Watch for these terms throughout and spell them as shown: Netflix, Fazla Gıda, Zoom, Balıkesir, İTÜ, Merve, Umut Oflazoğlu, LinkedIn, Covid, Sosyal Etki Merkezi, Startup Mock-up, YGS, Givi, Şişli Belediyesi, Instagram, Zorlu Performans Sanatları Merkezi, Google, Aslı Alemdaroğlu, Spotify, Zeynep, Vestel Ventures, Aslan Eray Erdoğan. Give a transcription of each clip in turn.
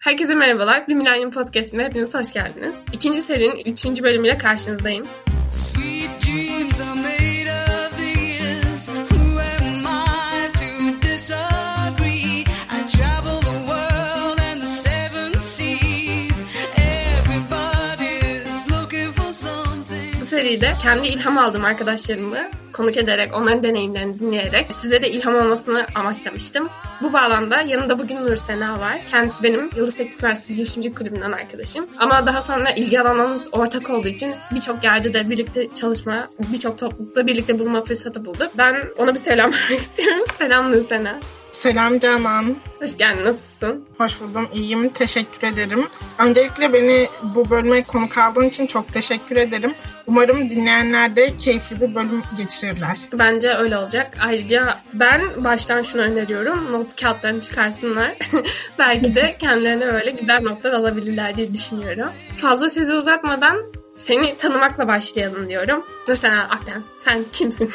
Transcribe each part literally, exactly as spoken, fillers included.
Herkese merhabalar. Bir Millennium Podcast'ine hepiniz hoş geldiniz. İkinci serinin üçüncü bölümüyle karşınızdayım. Bu seride kendi ilham aldığım arkadaşlarımı konuk ederek, onların deneyimlerini dinleyerek size de ilham olmasını amaçlamıştım. Bu bağlamda yanında bugün Nur Sena var. Kendisi benim Yıldız Teknik Varsız Yeşimcik Kulübü'nden arkadaşım. Ama daha sonra ilgi alanlarımız ortak olduğu için birçok yerde de birlikte çalışma, birçok toplulukta birlikte bulma fırsatı bulduk. Ben ona bir selam vermek istiyorum. Selam Nur Sena. Selam Canan. Hoş geldin, nasılsın? Hoş buldum, iyiyim, teşekkür ederim. Öncelikle beni bu bölüme konuk aldığın için çok teşekkür ederim. Umarım dinleyenler de keyifli bir bölüm geçirirler. Bence öyle olacak. Ayrıca ben baştan şunu öneriyorum, not kağıtlarını çıkarsınlar. Belki de kendilerine öyle güzel notlar alabilirler diye düşünüyorum. Fazla sözü uzatmadan seni tanımakla başlayalım diyorum. Nursena Akden, sen kimsin?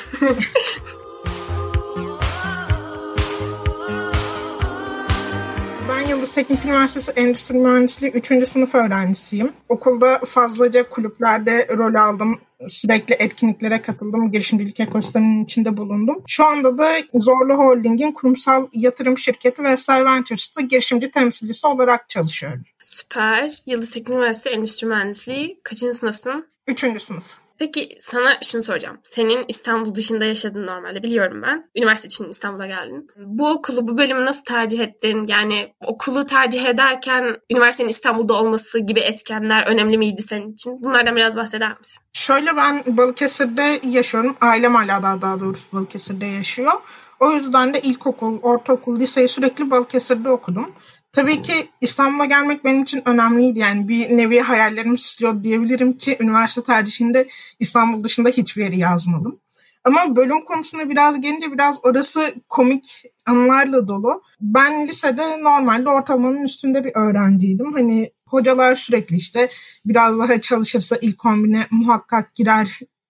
Yıldız Teknik Üniversitesi Endüstri Mühendisliği üçüncü sınıf öğrencisiyim. Okulda fazlaca kulüplerde rol aldım. Sürekli etkinliklere katıldım. Girişimcilik ekosisteminin içinde bulundum. Şu anda da Zorlu Holding'in kurumsal yatırım şirketi Vestel Ventures'ta girişimci temsilcisi olarak çalışıyorum. Süper. Yıldız Teknik Üniversitesi Endüstri Mühendisliği kaçıncı sınıfsın? Üçüncü sınıf. Peki sana şunu soracağım. Senin İstanbul dışında yaşadığını normalde biliyorum ben. Üniversite için İstanbul'a geldin. Bu okulu, bu bölümü nasıl tercih ettin? Yani okulu tercih ederken üniversitenin İstanbul'da olması gibi etkenler önemli miydi senin için? Bunlardan biraz bahseder misin? Şöyle, ben Balıkesir'de yaşıyorum. Ailem hala daha, daha doğrusu Balıkesir'de yaşıyor. O yüzden de ilkokul, ortaokul, liseyi sürekli Balıkesir'de okudum. Tabii ki İstanbul'a gelmek benim için önemliydi. Yani bir nevi hayallerimi süslüyor diyebilirim ki üniversite tercihinde İstanbul dışında hiçbir yeri yazmadım. Ama bölüm konusuna biraz gelince biraz orası komik anılarla dolu. Ben lisede normalde ortalamanın üstünde bir öğrenciydim. Hani hocalar sürekli işte biraz daha çalışırsa ilk kombine muhakkak girer,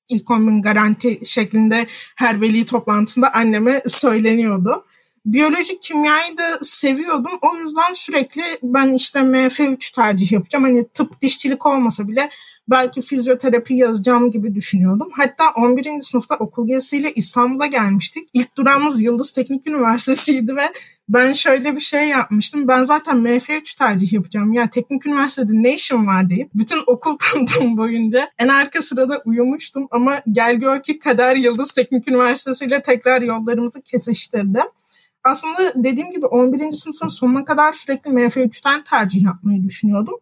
ilk kombin garanti şeklinde her veli toplantısında anneme söyleniyordu. Biyoloji, kimyayı da seviyordum. O yüzden sürekli ben işte M F üç tercih yapacağım. Hani tıp, dişçilik olmasa bile belki fizyoterapi yazacağım gibi düşünüyordum. Hatta on birinci sınıfta okul gezisiyle İstanbul'a gelmiştik. İlk durağımız Yıldız Teknik Üniversitesi'ydi ve ben şöyle bir şey yapmıştım. Ben zaten M F üç tercih yapacağım. Ya teknik üniversitede ne işim var deyip bütün okul tanıtım boyunca en arka sırada uyumuştum. Ama gel gör ki kader Yıldız Teknik Üniversitesi'yle tekrar yollarımızı kesiştirdi. Aslında dediğim gibi on birinci sınıfın sonuna kadar sürekli M F üçten tercih yapmayı düşünüyordum.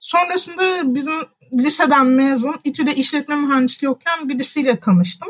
Sonrasında bizim liseden mezun, İTÜ'de işletme mühendisliği okuyan birisiyle tanıştım.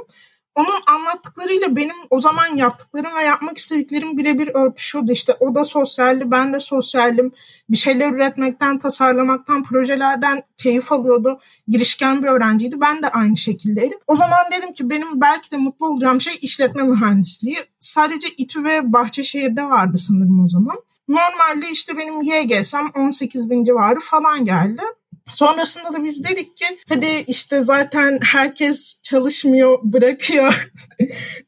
Onun anlattıklarıyla benim o zaman yaptıklarım ve yapmak istediklerim birebir örtüşüyordu. İşte o da sosyaldi, ben de sosyaldim. Bir şeyler üretmekten, tasarlamaktan, projelerden keyif alıyordu. Girişken bir öğrenciydi. Ben de aynı şekildeydim. O zaman dedim ki benim belki de mutlu olacağım şey işletme mühendisliği. Sadece İTÜ ve Bahçeşehir'de vardı sanırım o zaman. Normalde işte benim Y G S'm on sekiz bin civarı falan geldi. Sonrasında da biz dedik ki hadi işte zaten herkes çalışmıyor, bırakıyor.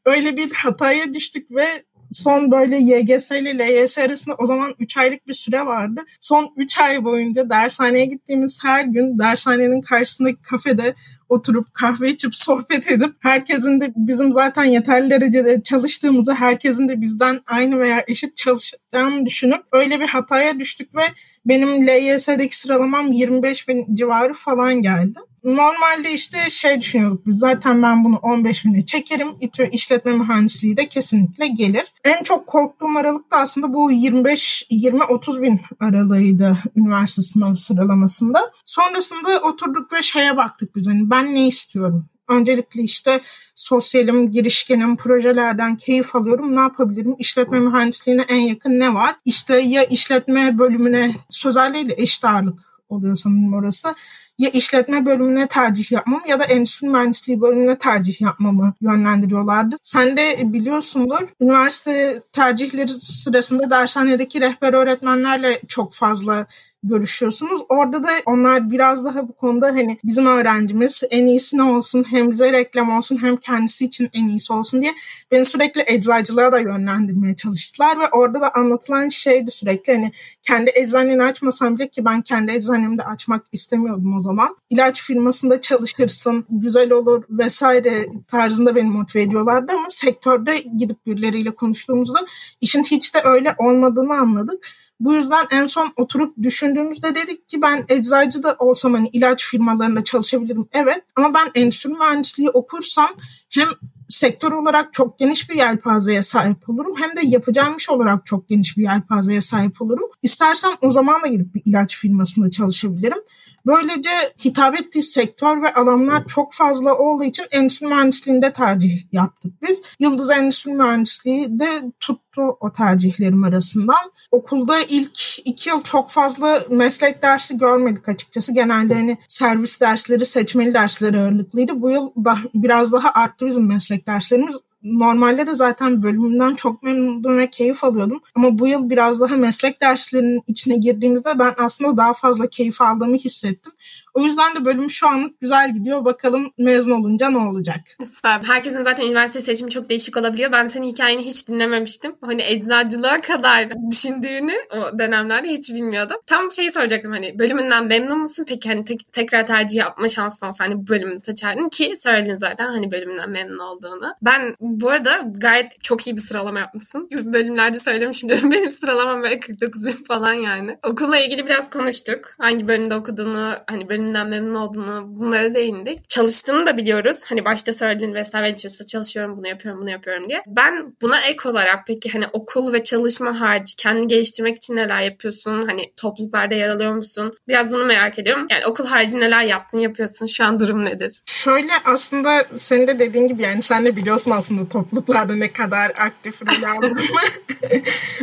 Öyle bir hataya düştük ve son böyle Y G S ile L Y S arasında o zaman üç aylık bir süre vardı. Son üç ay boyunca dershaneye gittiğimiz her gün dershanenin karşısındaki kafede oturup kahve içip sohbet edip herkesin de bizim zaten yeterli derecede çalıştığımızı, herkesin de bizden aynı veya eşit çalışacağını düşünüp öyle bir hataya düştük ve benim L Y S'deki sıralamam yirmi beş bin civarı falan geldi. Normalde işte şey düşünüyorduk biz, zaten ben bunu on beş bine çekerim, İTÜ işletme mühendisliği de kesinlikle gelir. En çok korktuğum aralık da aslında bu yirmi beş yirmi otuz bin aralığıydı üniversite sınav sıralamasında. Sonrasında oturduk ve şeye baktık biz, hani ben ne istiyorum? Öncelikle işte sosyalim, girişkenim, projelerden keyif alıyorum. Ne yapabilirim? İşletme mühendisliğine en yakın ne var? İşte ya işletme bölümüne sözelliğiyle eşit ağırlık oluyor sanırım orası. ya işletme bölümüne tercih yapmamı ya da endüstri mühendisliği bölümüne tercih yapmamı yönlendiriyorlardı. Sen de biliyorsundur, üniversite tercihleri sırasında dershanedeki rehber öğretmenlerle çok fazla görüşüyorsunuz. Orada da onlar biraz daha bu konuda hani bizim öğrencimiz en iyisi ne olsun, hem bize reklam olsun hem kendisi için en iyisi olsun diye beni sürekli eczacılığa da yönlendirmeye çalıştılar ve orada da anlatılan şeydi sürekli, hani kendi eczaneni açmasam bile, ki ben kendi eczanemi de açmak istemiyordum o zaman. İlaç firmasında çalışırsın, güzel olur vesaire tarzında beni motive ediyorlardı ama sektörde gidip birileriyle konuştuğumuzda işin hiç de öyle olmadığını anladık. Bu yüzden en son oturup düşündüğümüzde dedik ki ben eczacı da olsam hani ilaç firmalarında çalışabilirim, evet, ama ben endüstri mühendisliği okursam hem sektör olarak çok geniş bir yelpazeye sahip olurum hem de yapacağım iş olarak çok geniş bir yelpazeye sahip olurum. İstersem o zaman da gidip bir ilaç firmasında çalışabilirim. Böylece hitap ettiği sektör ve alanlar çok fazla olduğu için endüstri mühendisliğinde tercih yaptık biz. Yıldız Endüstri Mühendisliği de tuttu o tercihlerim arasından. Okulda ilk iki yıl çok fazla meslek dersi görmedik açıkçası. Genelde hani servis dersleri, seçmeli dersler ağırlıklıydı. Bu yıl da biraz daha arttı bizim meslek derslerimiz. Normalde de zaten bölümümden çok memnundum ve keyif alıyordum. Ama bu yıl biraz daha meslek derslerinin içine girdiğimizde ben aslında daha fazla keyif aldığımı hissettim. O yüzden de bölüm şu anlık güzel gidiyor. Bakalım mezun olunca ne olacak? Süper. Herkesin zaten üniversite seçimi çok değişik olabiliyor. Ben senin hikayeni hiç dinlememiştim. Hani eczacılığa kadar düşündüğünü o dönemlerde hiç bilmiyordum. Tam şeyi soracaktım, hani bölümünden memnun musun? Peki hani tek, tekrar tercih yapma şansın olsa hani bu bölümünü seçerdin, ki söyledin zaten hani bölümünden memnun olduğunu. Ben bu arada gayet çok iyi bir sıralama yapmışsın. Bölümlerde söylemişimdir. Benim sıralamam böyle kırk dokuz bin falan yani. Okulla ilgili biraz konuştuk. Hangi bölümde okuduğunu, hani bölüm memnun olduğunu, bunlara değindik. Çalıştığını da biliyoruz. Hani başta söylediğin Vestel Ventures'ta çalışıyorum, bunu yapıyorum, bunu yapıyorum diye. Ben buna ek olarak peki hani okul ve çalışma harici kendini geliştirmek için neler yapıyorsun? Hani topluluklarda yer alıyor musun? Biraz bunu merak ediyorum. Yani okul harici neler yaptın, yapıyorsun? Şu an durum nedir? Şöyle, aslında senin de dediğin gibi yani sen de biliyorsun aslında topluluklarda ne kadar aktif rüyalım.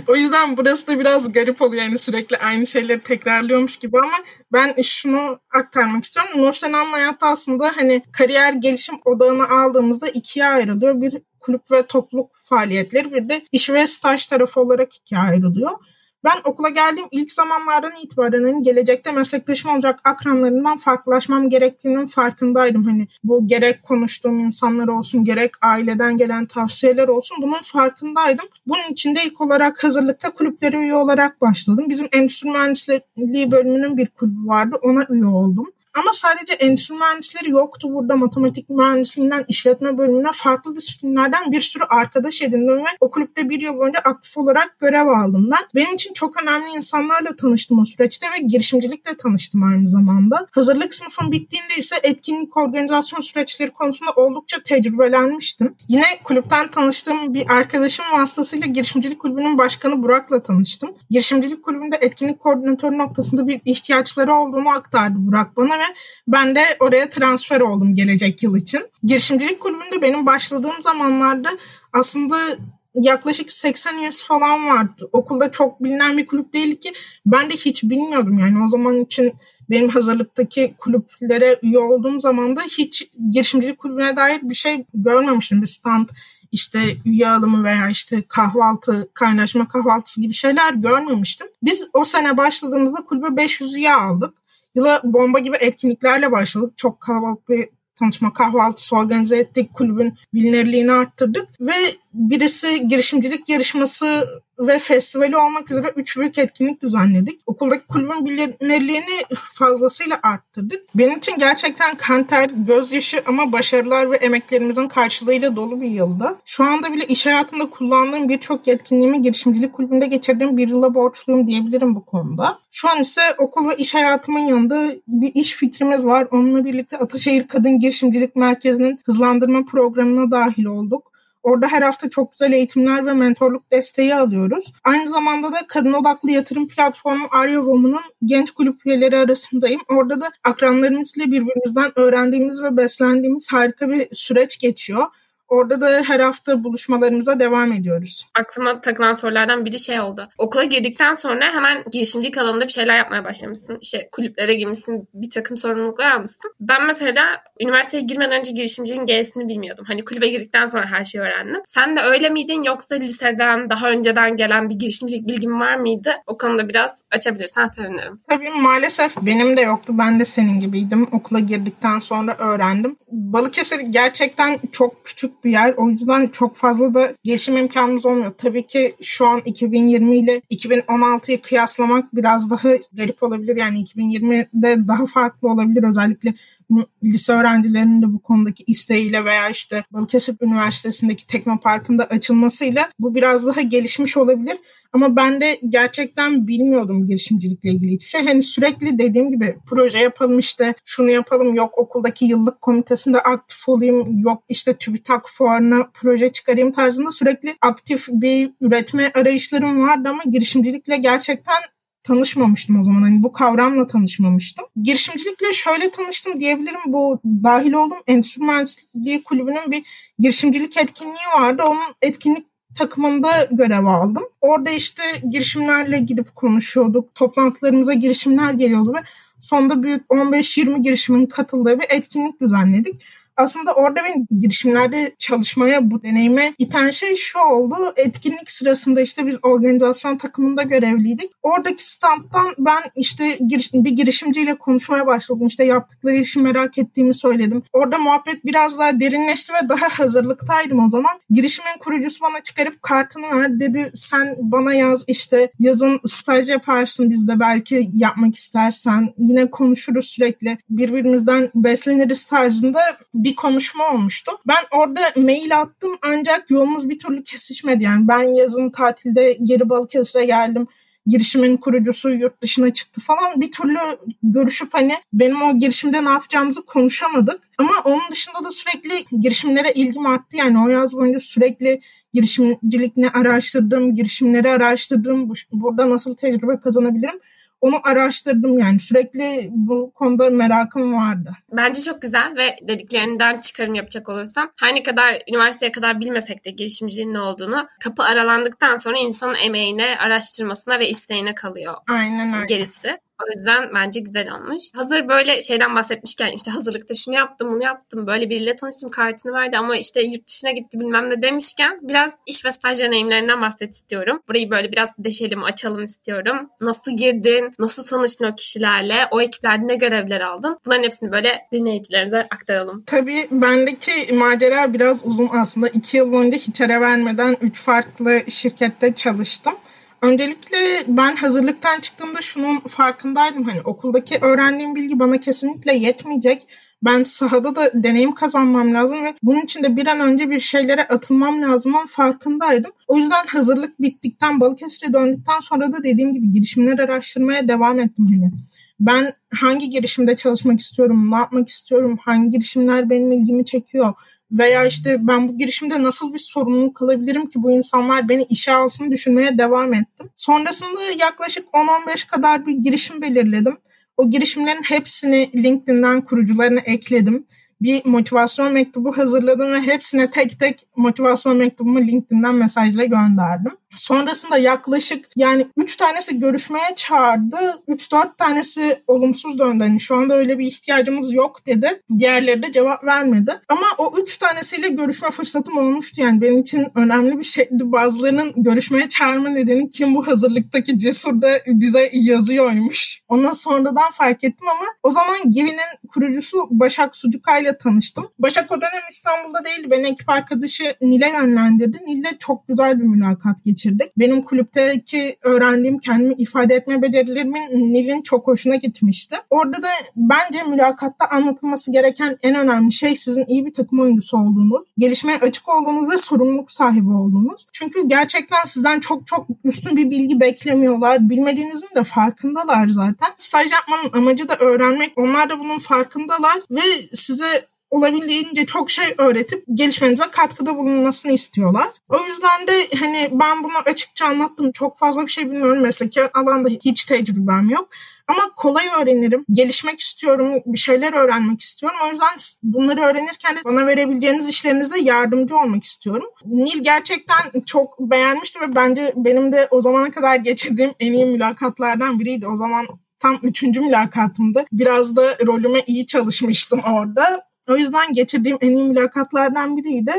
O yüzden burası da biraz garip oluyor. Yani sürekli aynı şeyleri tekrarlıyormuş gibi ama ben şunu aktarmak istiyorum. Nur Senan'ın hayatı aslında hani kariyer gelişim odağını aldığımızda ikiye ayrılıyor. Bir kulüp ve topluluk faaliyetleri, bir de iş ve staj tarafı olarak ikiye ayrılıyor. Ben okula geldiğim ilk zamanlardan itibaren hani gelecekte meslektaşım olacak akranlarımdan farklılaşmam gerektiğinin farkındaydım. Hani bu gerek konuştuğum insanlar olsun, gerek aileden gelen tavsiyeler olsun, bunun farkındaydım. Bunun için de ilk olarak hazırlıkta kulüplere üye olarak başladım. Bizim endüstri mühendisliği bölümünün bir kulübü vardı, ona üye oldum. Ama sadece endüstri mühendisleri yoktu burada. Matematik mühendisliğinden işletme bölümüne, farklı disiplinlerden bir sürü arkadaş edindim ve o kulüpte bir yıl boyunca aktif olarak görev aldım ben. Benim için çok önemli insanlarla tanıştım o süreçte ve girişimcilikle tanıştım aynı zamanda. Hazırlık sınıfım bittiğinde ise etkinlik organizasyon süreçleri konusunda oldukça tecrübelenmiştim. Yine kulüpten tanıştığım bir arkadaşım vasıtasıyla girişimcilik kulübünün başkanı Burak'la tanıştım. Girişimcilik kulübünde etkinlik koordinatörü noktasında bir ihtiyaçları olduğunu aktardı Burak bana ve ben de oraya transfer oldum gelecek yıl için. Girişimcilik kulübünde benim başladığım zamanlarda aslında yaklaşık seksen üyesi falan vardı. Okulda çok bilinen bir kulüp değil ki, ben de hiç bilmiyordum yani o zaman için. Benim hazırlıktaki kulüplere üye olduğum zaman da hiç girişimcilik kulübüne dair bir şey görmemiştim. Bir stand, işte üye alımı veya işte kahvaltı, kaynaşma kahvaltısı gibi şeyler görmemiştim. Biz o sene başladığımızda kulübe beş yüz üye aldık. Yıla bomba gibi etkinliklerle başladık. Çok kalabalık bir tanışma kahvaltısı organize ettik. Kulübün bilinirliğini arttırdık. Ve birisi girişimcilik yarışması ve festivali olmak üzere üç büyük etkinlik düzenledik. Okuldaki kulübün bilinirliğini fazlasıyla arttırdık. Benim için gerçekten kan ter, gözyaşı ama başarılar ve emeklerimizin karşılığıyla dolu bir yılda. Şu anda bile iş hayatında kullandığım birçok yetkinliğimi girişimcilik kulübünde geçirdiğim bir yıla borçluyum diyebilirim bu konuda. Şu an ise okul ve iş hayatımın yanında bir iş fikrimiz var. Onunla birlikte Ataşehir Kadın Girişimcilik Merkezi'nin hızlandırma programına dahil olduk. Orada her hafta çok güzel eğitimler ve mentorluk desteği alıyoruz. Aynı zamanda da kadın odaklı yatırım platformu Arya Woman'ın genç kulüp üyeleri arasındayım. Orada da akranlarımızla birbirimizden öğrendiğimiz ve beslendiğimiz harika bir süreç geçiyor. Orada da her hafta buluşmalarımıza devam ediyoruz. Aklıma takılan sorulardan biri şey oldu. Okula girdikten sonra hemen girişimcilik alanında bir şeyler yapmaya başlamışsın. İşte kulüplere girmişsin, bir takım sorumluluklar almışsın. Ben mesela üniversiteye girmeden önce girişimciliğin G'sini bilmiyordum. Hani kulübe girdikten sonra her şeyi öğrendim. Sen de öyle miydin, yoksa liseden daha önceden gelen bir girişimcilik bilgin var mıydı? O konuda biraz açabilirsen sevinirim. Tabii maalesef benim de yoktu. Ben de senin gibiydim. Okula girdikten sonra öğrendim. Balıkesir gerçekten çok küçük bir yer. O yüzden çok fazla da gelişim imkanımız olmuyor. Tabii ki şu an iki bin yirmi ile iki bin on altıyı kıyaslamak biraz daha garip olabilir. Yani iki bin yirmide daha farklı olabilir. Özellikle lise öğrencilerinin de bu konudaki isteğiyle veya işte Balıkesir Üniversitesi'ndeki Teknopark'ın da açılmasıyla bu biraz daha gelişmiş olabilir. Ama ben de gerçekten bilmiyordum girişimcilikle ilgili hiçbir şey. Hani sürekli dediğim gibi proje yapalım, işte şunu yapalım, yok okuldaki yıllık komitesinde aktif olayım, yok işte TÜBİTAK fuarına proje çıkarayım tarzında sürekli aktif bir üretme arayışlarım vardı ama girişimcilikle gerçekten tanışmamıştım o zaman. Hani bu kavramla tanışmamıştım. Girişimcilikle şöyle tanıştım diyebilirim. Bu dahil olduğum Endüstri Mühendisliği Kulübü'nün bir girişimcilik etkinliği vardı. Onun etkinlik takımında görev aldım. Orada işte girişimlerle gidip konuşuyorduk. Toplantılarımıza girişimler geliyordu ve sonunda büyük on beş yirmi girişimin katıldığı bir etkinlik düzenledik. Aslında orada beni girişimlerde çalışmaya, bu deneyime iten şey şu oldu. Etkinlik sırasında işte biz organizasyon takımında görevliydik. Oradaki standtan ben işte bir girişimciyle konuşmaya başladım. İşte yaptıkları işi merak ettiğimi söyledim. Orada muhabbet biraz daha derinleşti ve daha hazırlıktaydım o zaman. Girişimin kurucusu bana çıkarıp kartını ver. Dedi sen bana yaz, işte yazın staj yaparsın bizde, belki yapmak istersen. Yine konuşuruz sürekli. Birbirimizden besleniriz tarzında bir konuşma olmuştu. Ben orada mail attım ancak yolumuz bir türlü kesişmedi. Yani ben yazın tatilde geri Balıkesir'e geldim. Girişimin kurucusu yurt dışına çıktı falan. Bir türlü görüşüp hani benim o girişimde ne yapacağımızı konuşamadık. Ama onun dışında da sürekli girişimlere ilgim arttı. Yani o yaz boyunca sürekli girişimcilik ne araştırdım, girişimleri araştırdım, burada nasıl tecrübe kazanabilirim. Onu araştırdım, yani sürekli bu konuda merakım vardı. Bence çok güzel ve dediklerinden çıkarım yapacak olursam, her ne kadar üniversiteye kadar bilmesek de girişimciliğin ne olduğunu, kapı aralandıktan sonra insanın emeğine, araştırmasına ve isteğine kalıyor. Aynen öyle. Gerisi. O yüzden bence güzel olmuş. Hazır böyle şeyden bahsetmişken, işte hazırlıkta şunu yaptım, bunu yaptım, böyle biriyle tanıştım, kartını verdi ama işte yurt dışına gitti bilmem ne demişken biraz iş ve staj deneyimlerinden bahset istiyorum. Burayı böyle biraz deşelim, açalım istiyorum. Nasıl girdin, nasıl tanıştın o kişilerle, o ekiplerde ne görevler aldın? Bunların hepsini böyle dinleyicilerimize aktaralım. Tabii bendeki macera biraz uzun aslında. İki yıl boyunca hiç ara vermeden üç farklı şirkette çalıştım. Öncelikle ben hazırlıktan çıktığımda şunun farkındaydım. Hani okuldaki öğrendiğim bilgi bana kesinlikle yetmeyecek. Ben sahada da deneyim kazanmam lazım ve bunun için de bir an önce bir şeylere atılmam lazımın farkındaydım. O yüzden hazırlık bittikten, Balıkesir'e döndükten sonra da dediğim gibi girişimler araştırmaya devam ettim. Hani ben hangi girişimde çalışmak istiyorum, ne yapmak istiyorum, hangi girişimler benim ilgimi çekiyor veya işte ben bu girişimde nasıl bir sorumluluk alabilirim ki bu insanlar beni işe alsın düşünmeye devam ettim. Sonrasında yaklaşık on on beş kadar bir girişim belirledim. O girişimlerin hepsini LinkedIn'den kurucularına ekledim. Bir motivasyon mektubu hazırladım ve hepsine tek tek motivasyon mektubumu LinkedIn'den mesajla gönderdim. Sonrasında yaklaşık yani üç tanesi görüşmeye çağırdı. üç dört tanesi olumsuz döndü. Yani şu anda öyle bir ihtiyacımız yok dedi. Diğerleri de cevap vermedi. Ama o üç tanesiyle görüşme fırsatım olmuştu. Yani benim için önemli bir şeydi. Bazılarının görüşmeye çağırma nedeni kim bu hazırlıktaki cesur da bize yazıyormuş. Ondan sonradan fark ettim ama o zaman Givi'nin kurucusu Başak Sucuk ile tanıştım. Başak o dönem İstanbul'da değildi. Beni ekip arkadaşı Nil'e yönlendirdi. Nil'le çok güzel bir mülakat geçirdi. Benim kulüpteki öğrendiğim kendimi ifade etme becerilerimin Nil'in çok hoşuna gitmişti. Orada da bence mülakatta anlatılması gereken en önemli şey sizin iyi bir takım oyuncusu olduğunuz, gelişmeye açık olduğunuz ve sorumluluk sahibi olduğunuz. Çünkü gerçekten sizden çok çok üstün bir bilgi beklemiyorlar. Bilmediğinizin de farkındalar zaten. Staj yapmanın amacı da öğrenmek. Onlar da bunun farkındalar ve size olabildiğince çok şey öğretip gelişmenize katkıda bulunmasını istiyorlar. O yüzden de hani ben bunu açıkça anlattım. Çok fazla bir şey bilmiyorum. Mesleki alanda hiç tecrübem yok. Ama kolay öğrenirim. Gelişmek istiyorum. Bir şeyler öğrenmek istiyorum. O yüzden bunları öğrenirken de bana verebileceğiniz işlerinizde yardımcı olmak istiyorum. Nil gerçekten çok beğenmişti ve bence benim de o zamana kadar geçirdiğim en iyi mülakatlardan biriydi. O zaman tam üçüncü mülakatımdı. Biraz da rolüme iyi çalışmıştım orada. O yüzden geçirdiğim en iyi mülakatlardan biriydi.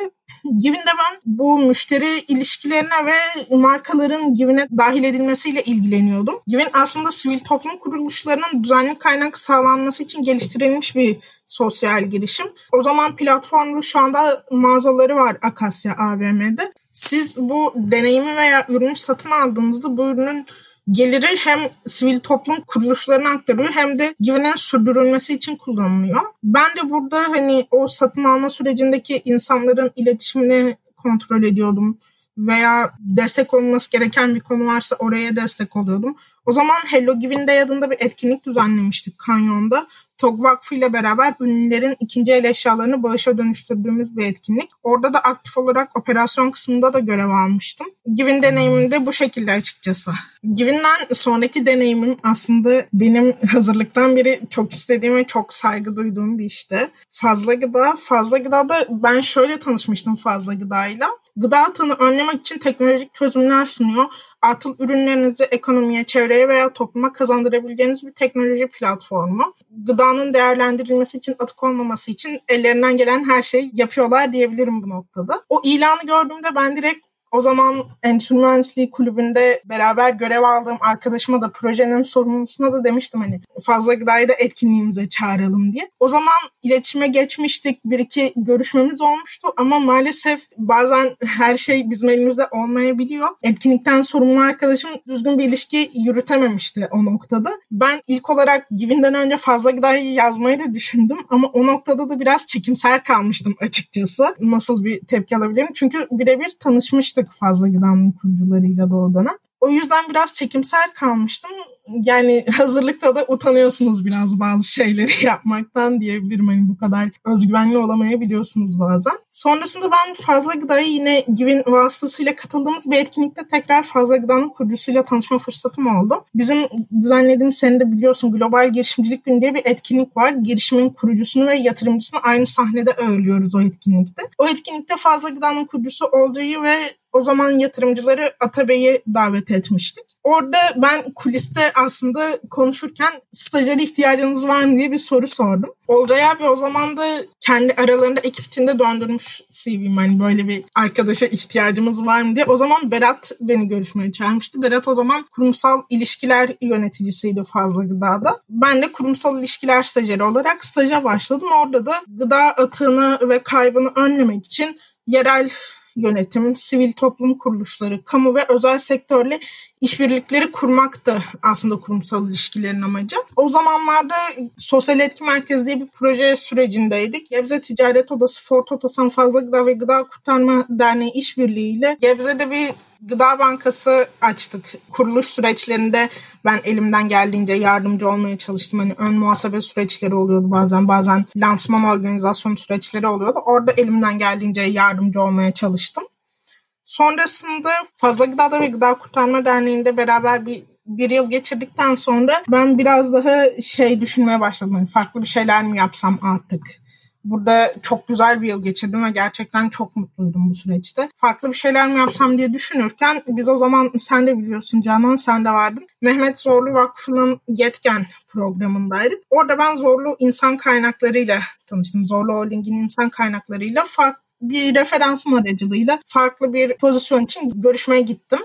Givi'nde ben bu müşteri ilişkilerine ve markaların Givi'ne dahil edilmesiyle ilgileniyordum. Givi'nin aslında sivil toplum kuruluşlarının düzenli kaynak sağlanması için geliştirilmiş bir sosyal girişim. O zaman platformu şu anda mağazaları var Akasya A V M'de. Siz bu deneyimi veya ürünü satın aldığınızda bu ürünün geliri hem sivil toplum kuruluşlarına aktarıyor hem de güvenin sürdürülmesi için kullanılıyor. Ben de burada hani o satın alma sürecindeki insanların iletişimini kontrol ediyordum. Veya destek olması gereken bir konu varsa oraya destek oluyordum. O zaman Hello Give'in adında bir etkinlik düzenlemiştik Kanyon'da. TOG Vakfı ile beraber ünlülerin ikinci el eşyalarını bağışa dönüştürdüğümüz bir etkinlik. Orada da aktif olarak operasyon kısmında da görev almıştım. Give'in deneyimim de bu şekilde açıkçası. Give'inden sonraki deneyimim aslında benim hazırlıktan beri çok istediğim ve çok saygı duyduğum bir işti. Fazla Gıda. Fazla Gıda'da ben şöyle tanışmıştım Fazla Gıda'yla. Gıda atığını önlemek için teknolojik çözümler sunuyor. Atıl ürünlerinizi ekonomiye, çevreye veya topluma kazandırabileceğiniz bir teknoloji platformu. Gıdanın değerlendirilmesi için, atık olmaması için ellerinden gelen her şeyi yapıyorlar diyebilirim bu noktada. O ilanı gördüğümde ben direkt o zaman Endüstri Mühendisliği Kulübü'nde beraber görev aldığım arkadaşıma da projenin sorumlusuna da demiştim hani Fazla Gıda'yı da etkinliğimize çağıralım diye. O zaman iletişime geçmiştik, bir iki görüşmemiz olmuştu ama maalesef bazen her şey bizim elimizde olmayabiliyor. Etkinlikten sorumlu arkadaşım düzgün bir ilişki yürütememişti o noktada. Ben ilk olarak Givi'nden önce Fazla Gıda'yı yazmayı da düşündüm ama o noktada da biraz çekimser kalmıştım açıkçası. Nasıl bir tepki alabilirim? Çünkü birebir tanışmıştım. Fazla Gıda'nın kurucularıyla da o dönem. O yüzden biraz çekimser kalmıştım. Yani hazırlıkta da utanıyorsunuz biraz bazı şeyleri yapmaktan diyebilirim. Hani bu kadar özgüvenli olamayabiliyorsunuz bazen. Sonrasında ben Fazla Gıda'yı yine Givi'nin vasıtasıyla katıldığımız bir etkinlikte tekrar Fazla Gıda'nın kurucusuyla tanışma fırsatım oldu. Bizim düzenlediğimiz, sen de biliyorsun, Global Girişimcilik Günü diye bir etkinlik var. Girişimin kurucusunu ve yatırımcısını aynı sahnede ağırlıyoruz o etkinlikte. O etkinlikte Fazla Gıda'nın kurucusu Olcay'ı ve o zaman yatırımcıları Atabey'i davet etmiştik. Orada ben kuliste aslında konuşurken stajyer ihtiyacınız var mı diye bir soru sordum. Olcay abi o zaman da kendi aralarında ekip içinde döndürmüş C V'm. Hani böyle bir arkadaşa ihtiyacımız var mı diye. O zaman Berat beni görüşmeye çağırmıştı. Berat o zaman kurumsal ilişkiler yöneticisiydi Fazla Gıda'da. Ben de kurumsal ilişkiler stajyeri olarak staja başladım. Orada da gıda atığını ve kaybını önlemek için yerel yönetim, sivil toplum kuruluşları, kamu ve özel sektörle işbirlikleri kurmak da aslında kurumsal ilişkilerin amacı. O zamanlarda Sosyal Etki Merkezi diye bir proje sürecindeydik. Gebze Ticaret Odası, Ford Otosan, Fazla Gıda ve Gıda Kurtarma Derneği işbirliğiyle Gebze'de bir gıda bankası açtık. Kuruluş süreçlerinde ben elimden geldiğince yardımcı olmaya çalıştım. Hani ön muhasebe süreçleri oluyordu bazen, bazen lansman organizasyon süreçleri oluyordu. Orada elimden geldiğince yardımcı olmaya çalıştım. Sonrasında Fazla Gıda'da ve Gıda Kurtarma Derneği'nde beraber bir, bir yıl geçirdikten sonra ben biraz daha şey düşünmeye başladım. Hani farklı bir şeyler mi yapsam artık? Burada çok güzel bir yıl geçirdim ve gerçekten çok mutluydum bu süreçte. Farklı bir şeyler mi yapsam diye düşünürken biz o zaman, sen de biliyorsun Canan, sen de vardın. Mehmet Zorlu Vakfı'nın Yetken programındaydık. Orada ben Zorlu insan kaynaklarıyla tanıştım. Zorlu Holding'in insan kaynaklarıyla farklı bir referansım aracılığıyla farklı bir pozisyon için görüşmeye gittim.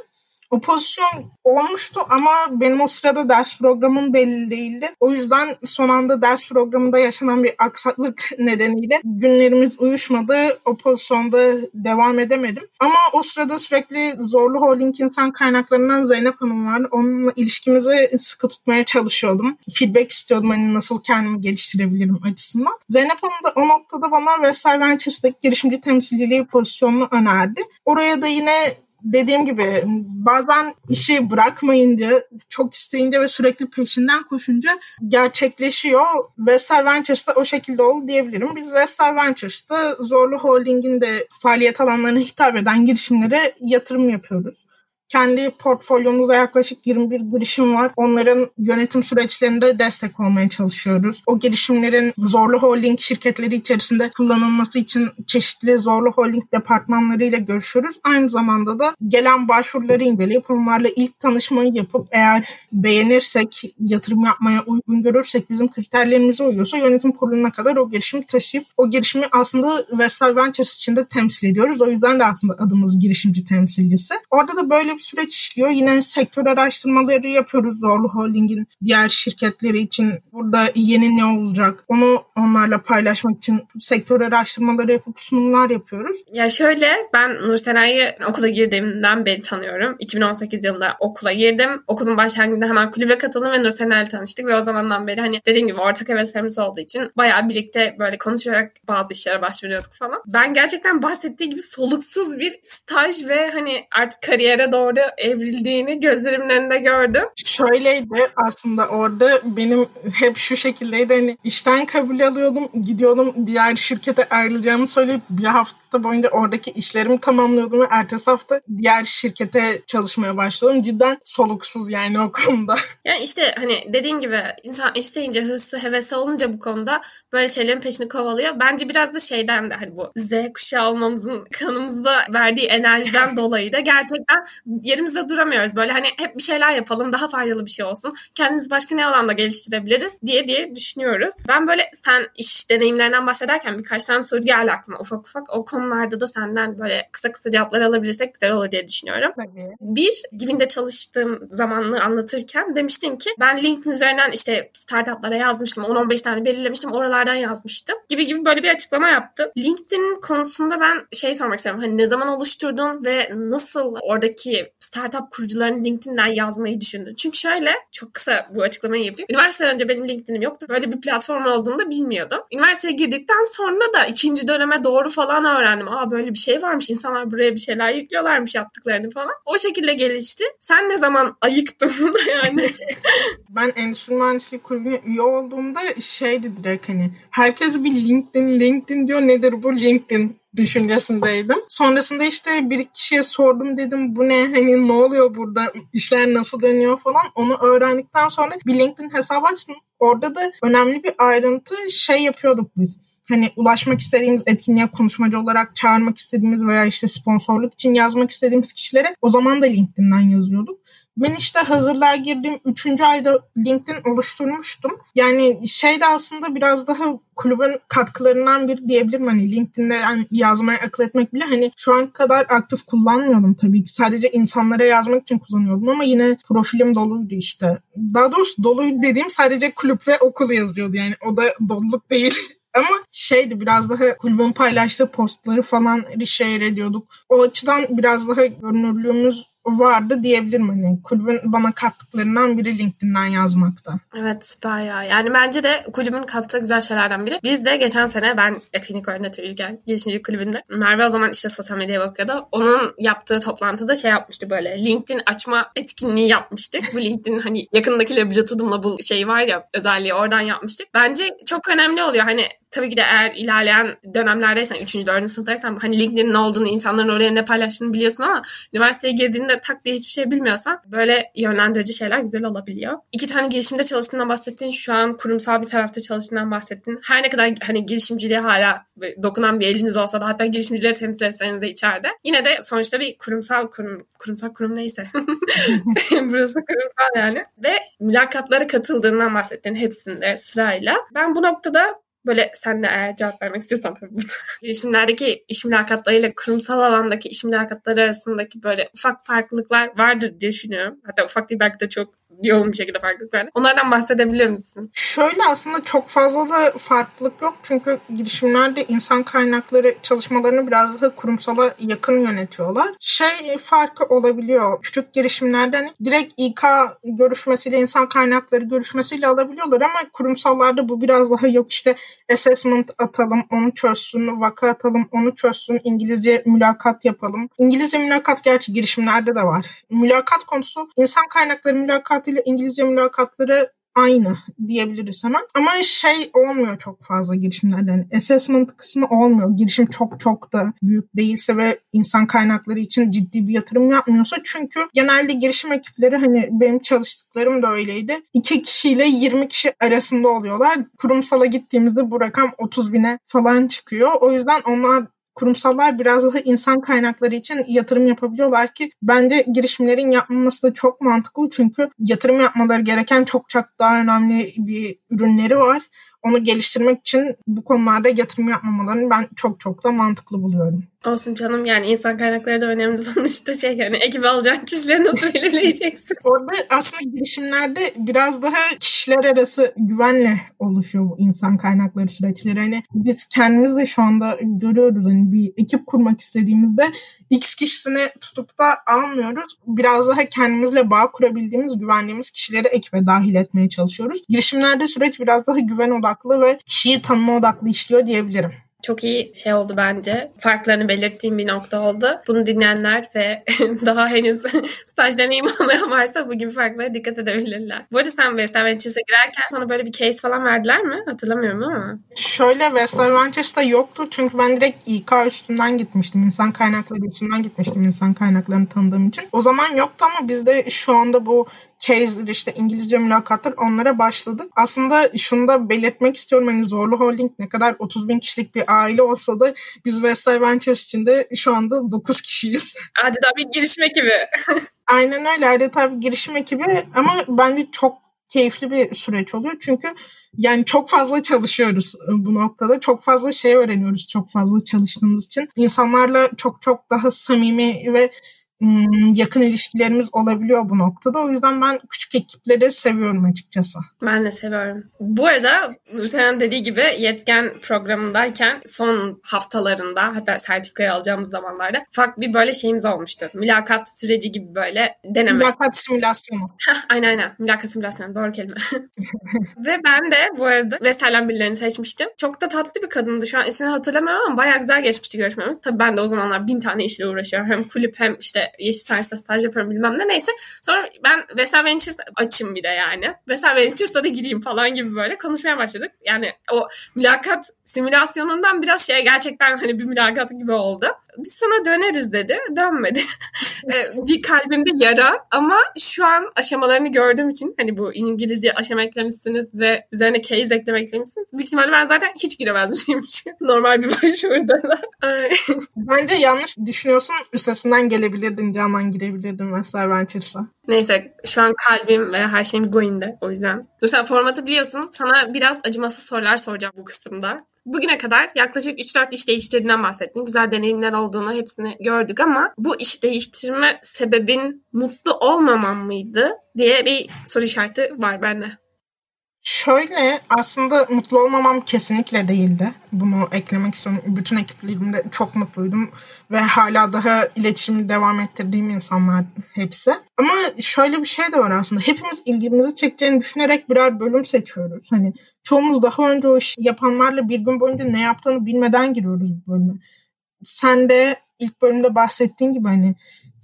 O pozisyon olmuştu ama benim o sırada ders programım belli değildi. O yüzden son anda ders programında yaşanan bir aksaklık nedeniyle günlerimiz uyuşmadı. O pozisyonda devam edemedim. Ama o sırada sürekli Zorlu Holding insan kaynaklarından Zeynep Hanım vardı. Onunla ilişkimizi sıkı tutmaya çalışıyordum. Feedback istiyordum, hani nasıl kendimi geliştirebilirim açısından. Zeynep Hanım da o noktada bana Vestel Ventures'daki girişimci temsilciliği pozisyonunu önerdi. Oraya da yine dediğim gibi bazen işi bırakmayınca, çok isteyince ve sürekli peşinden koşunca gerçekleşiyor. Vestel Ventures'ta o şekilde oldu diyebilirim. Biz Vestel Ventures'ta Zorlu Holding'in de faaliyet alanlarına hitap eden girişimlere yatırım yapıyoruz. Kendi portfolyomuzda yaklaşık yirmi bir girişim var. Onların yönetim süreçlerinde destek olmaya çalışıyoruz. O girişimlerin Zorlu Holding şirketleri içerisinde kullanılması için çeşitli Zorlu Holding departmanlarıyla görüşürüz. Aynı zamanda da gelen başvuruları inceleyip onlarla ilk tanışmayı yapıp eğer beğenirsek, yatırım yapmaya uygun görürsek, bizim kriterlerimize uyuyorsa yönetim kuruluna kadar o girişimi taşıyıp o girişimi aslında Vestel Ventures için de temsil ediyoruz. O yüzden de aslında adımız girişimci temsilcisi. Orada da böyle bir süreç işliyor. Yine sektör araştırmaları yapıyoruz Zorlu Holding'in diğer şirketleri için. Burada yeni ne olacak? Onu onlarla paylaşmak için sektör araştırmaları yapıp sunumlar yapıyoruz. Ya şöyle, ben Nursena'yı okula girdiğimden beri tanıyorum. iki bin on sekiz yılında okula girdim. Okulun başlangıcında hemen kulübe katıldım ve Nursena'yla tanıştık ve o zamandan beri hani dediğim gibi ortak heveslerimiz olduğu için bayağı birlikte böyle konuşarak bazı işlere başvuruyorduk falan. Ben gerçekten bahsettiği gibi soluksuz bir staj ve hani artık kariyere doğru orada evrildiğini gözlerimin önünde gördüm. Şöyleydi aslında, orada benim hep şu şekildeydi, hani işten kabul alıyordum, gidiyordum, diğer şirkete ayrılacağımı söyleyip bir hafta boyunca oradaki işlerimi tamamlıyordum ve ertesi hafta diğer şirkete çalışmaya başladım. Cidden soluksuz yani o konuda. Yani işte hani dediğin gibi insan isteyince, hırsı, hevesi olunca bu konuda böyle şeylerin peşini kovalıyor. Bence biraz da şeyden de hani bu Z kuşağı olmamızın kanımızda verdiği enerjiden dolayı da gerçekten yerimizde duramıyoruz. Böyle hani hep bir şeyler yapalım, daha faydalı bir şey olsun. Kendimizi başka ne alanda geliştirebiliriz diye diye düşünüyoruz. Ben böyle sen iş deneyimlerinden bahsederken birkaç tane soru geldi aklıma ufak ufak. O konularda da senden böyle kısa kısa cevaplar alabilirsek güzel olur diye düşünüyorum. Tabii. Bir, Givi'nde çalıştığım zamanını anlatırken demiştin ki ben LinkedIn üzerinden işte startuplara yazmıştım. on on beş tane belirlemiştim. Oralardan yazmıştım. Gibi gibi böyle bir açıklama yaptım. LinkedIn konusunda ben şey sormak isterim. Hani ne zaman oluşturdun ve nasıl oradaki startup kurucularının LinkedIn'den yazmayı düşündüm. Çünkü şöyle, çok kısa bu açıklamayı yapayım. Üniversiteden önce benim LinkedIn'im yoktu. Böyle bir platform olduğunu da bilmiyordum. Üniversiteye girdikten sonra da ikinci döneme doğru falan öğrendim. Aa böyle bir şey varmış. İnsanlar buraya bir şeyler yüklüyorlarmış yaptıklarını falan. O şekilde gelişti. Sen ne zaman ayıktın bunu yani? Ben Endüstri Mühendisliği Kulübü'ne üye olduğumda şeydi direkt hani herkes bir LinkedIn, LinkedIn diyor. Nedir bu LinkedIn düşüncesindeydim. Sonrasında işte bir kişiye sordum, dedim bu ne, hani ne oluyor burada, işler nasıl dönüyor falan. Onu öğrendikten sonra bir LinkedIn hesabı açtım. Orada da önemli bir ayrıntı şey yapıyorduk biz. Hani ulaşmak istediğimiz etkinliğe konuşmacı olarak çağırmak istediğimiz veya işte sponsorluk için yazmak istediğimiz kişilere o zaman da LinkedIn'den yazıyorduk. Ben işte hazırlığa girdiğim üçüncü ayda LinkedIn oluşturmuştum. Yani şey de aslında biraz daha kulübün katkılarından biri diyebilirim. Hani LinkedIn'den yazmaya akıl etmek bile, hani şu an kadar aktif kullanmıyordum tabii ki. Sadece insanlara yazmak için kullanıyordum ama yine profilim doluydu işte. Daha doğrusu doluydu dediğim sadece kulüp ve okulu yazıyordu. Yani o da doluluk değil. Ama şeydi, biraz daha kulübün paylaştığı postları falan reshare ediyorduk. O açıdan biraz daha görünürlüğümüz vardı diyebilirim. Hani kulübün bana kattıklarından biri LinkedIn'den yazmakta. Evet, süper ya. Yani bence de kulübün kattığı güzel şeylerden biri. Biz de geçen sene ben etkinlik koordinatörüyken Girişimcilik Kulübü'nde Merve o zaman işte sosyal medyaya bakıyordu. Onun yaptığı toplantıda şey yapmıştı, böyle LinkedIn açma etkinliği yapmıştık. Bu LinkedIn hani yakındakileri Bluetooth'umla bu şey var ya, özelliği oradan yapmıştık. Bence çok önemli oluyor. Hani tabii ki de eğer ilerleyen dönemlerdeysen, üçüncü dördüncü sınıftaysan hani LinkedIn'in ne olduğunu, insanların oraya ne paylaştığını biliyorsun ama üniversiteye girdiğinde tak diye hiçbir şey bilmiyorsan böyle yönlendirici şeyler güzel olabiliyor. İki tane girişimde çalıştığından bahsettin. Şu an kurumsal bir tarafta çalıştığından bahsettin. Her ne kadar hani girişimciliğe hala dokunan bir eliniz olsa da, hatta girişimcileri temsil etseniz de içeride, yine de sonuçta bir kurumsal kurum, kurumsal kurum neyse burası kurumsal yani. Ve mülakatlara katıldığından bahsettin hepsinde sırayla. Ben bu noktada böyle sen de eğer cevap vermek istiyorsan tabii burada. Girişimlerdeki iş mülakatlarıyla kurumsal alandaki iş mülakatları arasındaki böyle ufak farklılıklar vardır diye düşünüyorum. Hatta ufak değil, belki de çok yoğun bir şekilde farklılıklarını. Onlardan bahsedebilir misin? Şöyle, aslında çok fazla da farklılık yok. Çünkü girişimlerde insan kaynakları çalışmalarını biraz daha kurumsala yakın yönetiyorlar. Şey farkı olabiliyor. Küçük girişimlerde hani direkt İK görüşmesiyle, insan kaynakları görüşmesiyle alabiliyorlar ama kurumsallarda bu biraz daha yok. İşte assessment atalım, onu çözsün, vaka atalım, onu çözsün, İngilizce mülakat yapalım. İngilizce mülakat gerçi girişimlerde de var. Mülakat konusu, insan kaynakları mülakatıyla İngilizce mülakatları aynı diyebiliriz hemen. Ama şey olmuyor çok fazla girişimlerde. Yani assessment kısmı olmuyor. Girişim çok çok da büyük değilse ve insan kaynakları için ciddi bir yatırım yapmıyorsa. Çünkü genelde girişim ekipleri, hani benim çalıştıklarım da öyleydi, iki kişiyle yirmi kişi arasında oluyorlar. Kurumsala gittiğimizde bu rakam otuz bine falan çıkıyor. O yüzden onlar, kurumsallar biraz daha insan kaynakları için yatırım yapabiliyorlar ki bence girişimlerin yapılması da çok mantıklı, çünkü yatırım yapmaları gereken çok çok daha önemli bir ürünleri var. Onu geliştirmek için bu konularda yatırım yapmamalarını ben çok çok da mantıklı buluyorum. Olsun canım, yani insan kaynakları da önemli sonuçta, şey yani ekibi alacak kişileri nasıl belirleyeceksin? Orada aslında girişimlerde biraz daha kişiler arası güvenle oluşuyor bu insan kaynakları süreçleri. Hani biz kendimiz de şu anda görüyoruz, hani bir ekip kurmak istediğimizde X kişisini tutup da almıyoruz. Biraz daha kendimizle bağ kurabildiğimiz, güvendiğimiz kişileri ekibe dahil etmeye çalışıyoruz. Girişimlerde süreç biraz daha güven odaklı ve kişiyi tanıma odaklı işliyor diyebilirim. Çok iyi şey oldu bence. Farklarını belirttiğim bir nokta oldu. Bunu dinleyenler ve daha henüz staj deneyimi olmayan varsa bu gibi farklara dikkat edebilirler. Bu arada sen Vestel Ventures'a girerken sana böyle bir case falan verdiler mi? Hatırlamıyorum ama. Şöyle, Vestel Ventures'ta yoktu. Çünkü ben direkt İK üstünden gitmiştim. İnsan kaynakları üstünden gitmiştim. İnsan kaynaklarını tanıdığım için. O zaman yoktu ama bizde şu anda bu case'dir, işte İngilizce mülakatlar, onlara başladık. Aslında şunu da belirtmek istiyorum. Hani Zorlu Holding ne kadar otuz bin kişilik bir aile olsa da biz Vestel Ventures içinde şu anda dokuz kişiyiz. Adeta bir girişim ekibi. Aynen öyle. Adeta bir girişim ekibi ama bence çok keyifli bir süreç oluyor. Çünkü yani çok fazla çalışıyoruz bu noktada. Çok fazla şey öğreniyoruz çok fazla çalıştığımız için. İnsanlarla çok çok daha samimi ve yakın ilişkilerimiz olabiliyor bu noktada. O yüzden ben küçük ekipleri seviyorum açıkçası. Ben de seviyorum. Bu arada Nursen'in dediği gibi yetken programındayken son haftalarında, hatta sertifikayı alacağımız zamanlarda farklı bir böyle şeyimiz olmuştu. Mülakat süreci gibi böyle deneme. Mülakat simülasyonu. aynen aynen. Mülakat simülasyonu. Doğru kelime. Ve ben de bu arada Vestel'den birilerini seçmiştim. Çok da tatlı bir kadındı. Şu an ismini hatırlamıyorum ama bayağı güzel geçmişti görüşmemiz. Tabii ben de o zamanlar bin tane işle uğraşıyorum. Hem kulüp hem işte yeşil science'da staj yaparım bilmem ne, neyse. Sonra ben Vestel Ventures açım bir de yani. Vestel Ventures'a da gireyim falan gibi böyle konuşmaya başladık. Yani o mülakat simülasyonundan biraz şey, gerçekten hani bir mülakat gibi oldu. Biz sana döneriz dedi. Dönmedi. Bir kalbimde yara ama şu an aşamalarını gördüğüm için, hani bu İngilizce aşama eklemişsiniz ve üzerine case eklemek eklemişsiniz. Büyük ihtimalle ben zaten hiç giremezmişim. Normal bir başvuruda da. Bence yanlış düşünüyorsun. Üstesinden gelebilirdin. Candan girebilirdin Vestel Ventures'a. Neyse, şu an kalbim ve her şeyim going'de. O yüzden. Dur, sen formatı biliyorsun. Sana biraz acımasız sorular soracağım bu kısımda. Bugüne kadar yaklaşık üç dört iş değiştirdiğinden bahsettin. Güzel deneyimler olduğunu hepsini gördük ama bu iş değiştirme sebebin mutlu olmaman mıydı diye bir soru işareti var bende. Şöyle, aslında mutlu olmamam kesinlikle değildi. Bunu eklemek istiyorum. Bütün ekiplerimde çok mutluydum ve hala daha iletişimi devam ettirdiğim insanlar hepsi. Ama şöyle bir şey de var aslında. Hepimiz ilgimizi çekeceğini düşünerek birer bölüm seçiyoruz. Hani çoğumuz daha önce o işi yapanlarla bir gün boyunca ne yaptığını bilmeden giriyoruz bu bölüme. Sen de ilk bölümde bahsettiğin gibi hani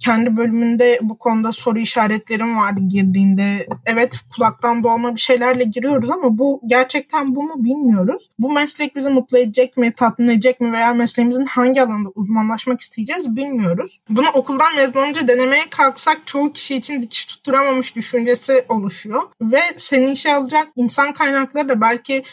kendi bölümünde bu konuda soru işaretlerim vardı girdiğinde. Evet, kulaktan dolma bir şeylerle giriyoruz ama bu gerçekten bu mu bilmiyoruz. Bu meslek bizi mutlu edecek mi, tatmin edecek mi veya mesleğimizin hangi alanda uzmanlaşmak isteyeceğiz bilmiyoruz. Bunu okuldan mezun olunca denemeye kalksak çoğu kişi için dikiş tutturamamış düşüncesi oluşuyor. Ve seni işe alacak insan kaynakları da belki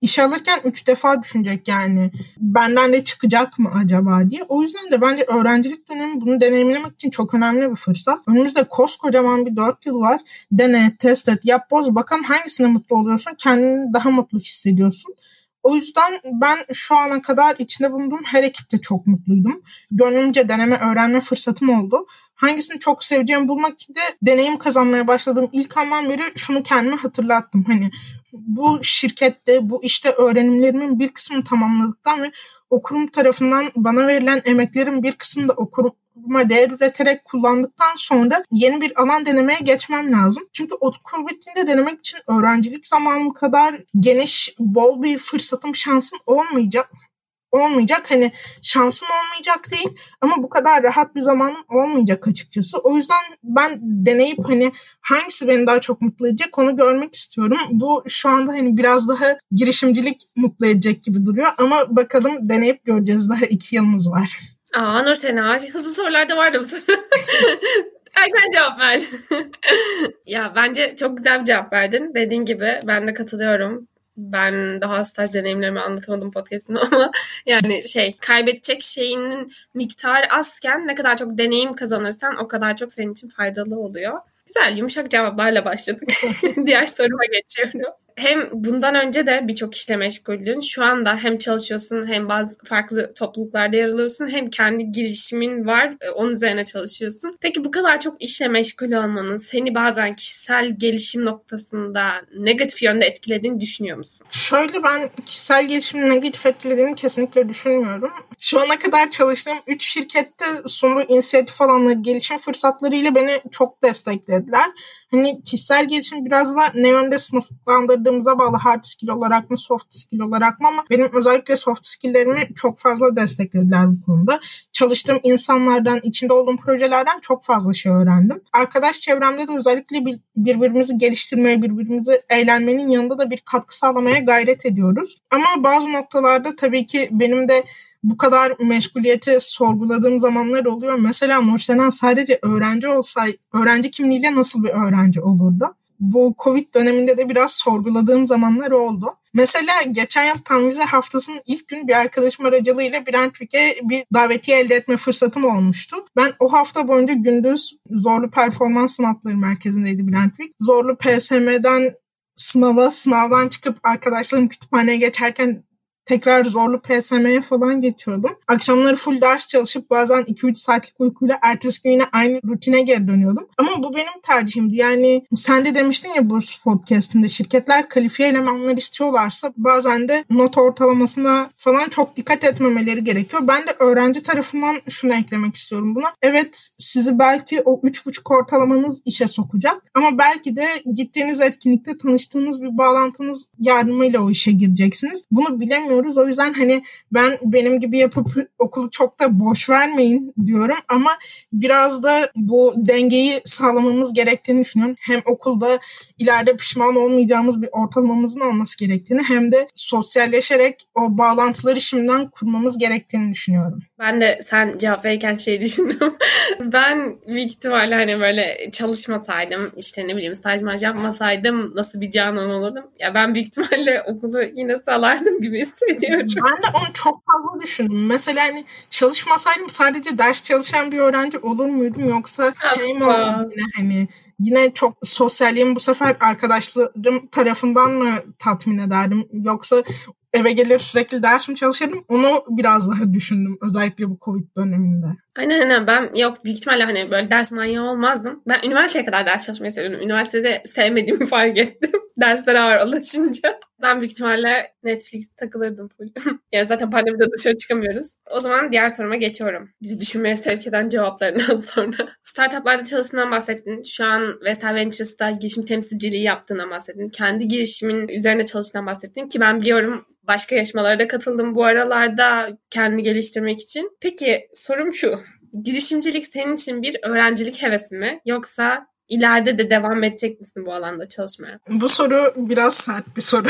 İşe alırken üç defa düşünecek yani. Benden de çıkacak mı acaba diye. O yüzden de bence öğrencilik dönemi bunu deneyimlemek için çok önemli bir fırsat. Önümüzde koskocaman bir dört yıl var. Dene, test et, yap, boz. Bakalım hangisine mutlu oluyorsun? Kendini daha mutlu hissediyorsun. O yüzden ben şu ana kadar içinde bulunduğum her ekiple çok mutluydum. Gönlümce deneme, öğrenme fırsatım oldu. Hangisini çok seveceğimi bulmak için de deneyim kazanmaya başladığım ilk andan beri şunu kendime hatırlattım. Hani bu şirkette, bu işte öğrenimlerimin bir kısmını tamamladıktan ve okurum tarafından bana verilen emeklerin bir kısmını da okuruma değer üreterek kullandıktan sonra yeni bir alan denemeye geçmem lazım. Çünkü okul bittiğinde denemek için öğrencilik zamanım kadar geniş, bol bir fırsatım, şansım olmayacak. olmayacak. Hani şansım olmayacak değil ama bu kadar rahat bir zamanım olmayacak açıkçası. O yüzden ben deneyip hani hangisi beni daha çok mutlu edecek onu görmek istiyorum. Bu şu anda hani biraz daha girişimcilik mutlu edecek gibi duruyor ama bakalım deneyip göreceğiz. Daha iki yılımız var. Aa Nur Sena, hızlı sorular da vardı bu soru. Erken cevap ver. Ya bence çok güzel bir cevap verdin. Dediğin gibi ben de katılıyorum. Ben daha staj deneyimlerimi anlatamadım podcast'ında ama yani şey, kaybedecek şeyinin miktarı azken ne kadar çok deneyim kazanırsan o kadar çok senin için faydalı oluyor. Güzel, yumuşak cevaplarla başladık. Diğer soruma geçiyorum. Hem bundan önce de birçok işle meşguldün. Şu anda hem çalışıyorsun hem bazı farklı topluluklarda yer alıyorsun. Hem kendi girişimin var, onun üzerine çalışıyorsun. Peki bu kadar çok işle meşgul olmanın seni bazen kişisel gelişim noktasında negatif yönde etkilediğini düşünüyor musun? Şöyle, ben kişisel gelişimin negatif etkilediğini kesinlikle düşünmüyorum. Şu ana kadar çalıştığım üç şirkette sunduğu inisiyatif alanları, gelişim fırsatlarıyla beni çok desteklediler. Hani kişisel gelişim biraz da ne yönde sınıflandırdığımıza bağlı, hard skill olarak mı, soft skill olarak mı, ama benim özellikle soft skill'lerimi çok fazla desteklediler bu konuda. Çalıştığım insanlardan, içinde olduğum projelerden çok fazla şey öğrendim. Arkadaş çevremde de özellikle birbirimizi geliştirmeye, birbirimizi eğlenmenin yanında da bir katkı sağlamaya gayret ediyoruz. Ama bazı noktalarda tabii ki benim de bu kadar meşguliyeti sorguladığım zamanlar oluyor. Mesela Nursena sadece öğrenci olsaydı, öğrenci kimliğiyle nasıl bir öğrenci olurdu? Bu Covid döneminde de biraz sorguladığım zamanlar oldu. Mesela geçen yıl tam vize haftasının ilk günü bir arkadaşım aracılığıyla Brentwick'e bir davetiye elde etme fırsatım olmuştu. Ben o hafta boyunca gündüz Zorlu Performans Sanatları Merkezi'ndeydi Brentwick. Zorlu P S M'den sınava, sınavdan çıkıp arkadaşlarım kütüphaneye geçerken tekrar Zorlu P S M'ye falan geçiyordum. Akşamları full ders çalışıp bazen iki üç saatlik uykuyla ertesi gün yine aynı rutine geri dönüyordum. Ama bu benim tercihimdi. Yani sen de demiştin ya Burs Podcast'inde, şirketler kalifiye elemanlar istiyorlarsa bazen de not ortalamasına falan çok dikkat etmemeleri gerekiyor. Ben de öğrenci tarafından şunu eklemek istiyorum buna. Evet, sizi belki o üç buçuk ortalamanız işe sokacak ama belki de gittiğiniz etkinlikte tanıştığınız bir bağlantınız yardımıyla o işe gireceksiniz. Bunu bilemiyorum. O yüzden hani ben benim gibi yapıp okulu çok da boş vermeyin diyorum ama biraz da bu dengeyi sağlamamız gerektiğini düşünüyorum. Hem okulda ileride pişman olmayacağımız bir ortalamamızın olması gerektiğini hem de sosyalleşerek o bağlantıları şimdiden kurmamız gerektiğini düşünüyorum. Ben de sen cevap verirken şey düşündüm. Ben büyük ihtimalle hani böyle çalışmasaydım, işte ne bileyim staj maj yapmasaydım nasıl bir Canan olurdum? Ya ben büyük ihtimalle okulu yine salardım gibi hissediyorum. Ben de onu çok fazla düşündüm. Mesela hani çalışmasaydım sadece ders çalışan bir öğrenci olur muydum? Yoksa şey mi olurdu yine hani? Yine çok sosyalliğim bu sefer arkadaşlarım tarafından mı tatmin ederdim? Yoksa eve gelir sürekli ders mi çalışırdım? Onu biraz daha düşündüm özellikle bu Covid döneminde. Aynen aynen ben yok büyük ihtimalle hani böyle ders manyağı olmazdım. Ben üniversiteye kadar ders çalışmayı seviyordum. Üniversitede sevmediğimi fark ettim. Dersler ağır alışınca. Ben büyük ihtimalle Netflix takılırdım full. Yani zaten pandemide dışarı çıkamıyoruz. O zaman diğer soruma geçiyorum. Bizi düşünmeye sevk eden cevaplarından sonra. Startuplarda çalıştığından bahsettin. Şu an Vestel Ventures'ta girişim temsilciliği yaptığından bahsettin. Kendi girişimin üzerine çalıştığından bahsettin ki ben biliyorum başka yarışmalara da katıldım bu aralarda kendini geliştirmek için. Peki sorum şu. Girişimcilik senin için bir öğrencilik hevesi mi? Yoksa İleride de devam edecek misin bu alanda çalışmaya? Bu soru biraz sert bir soru.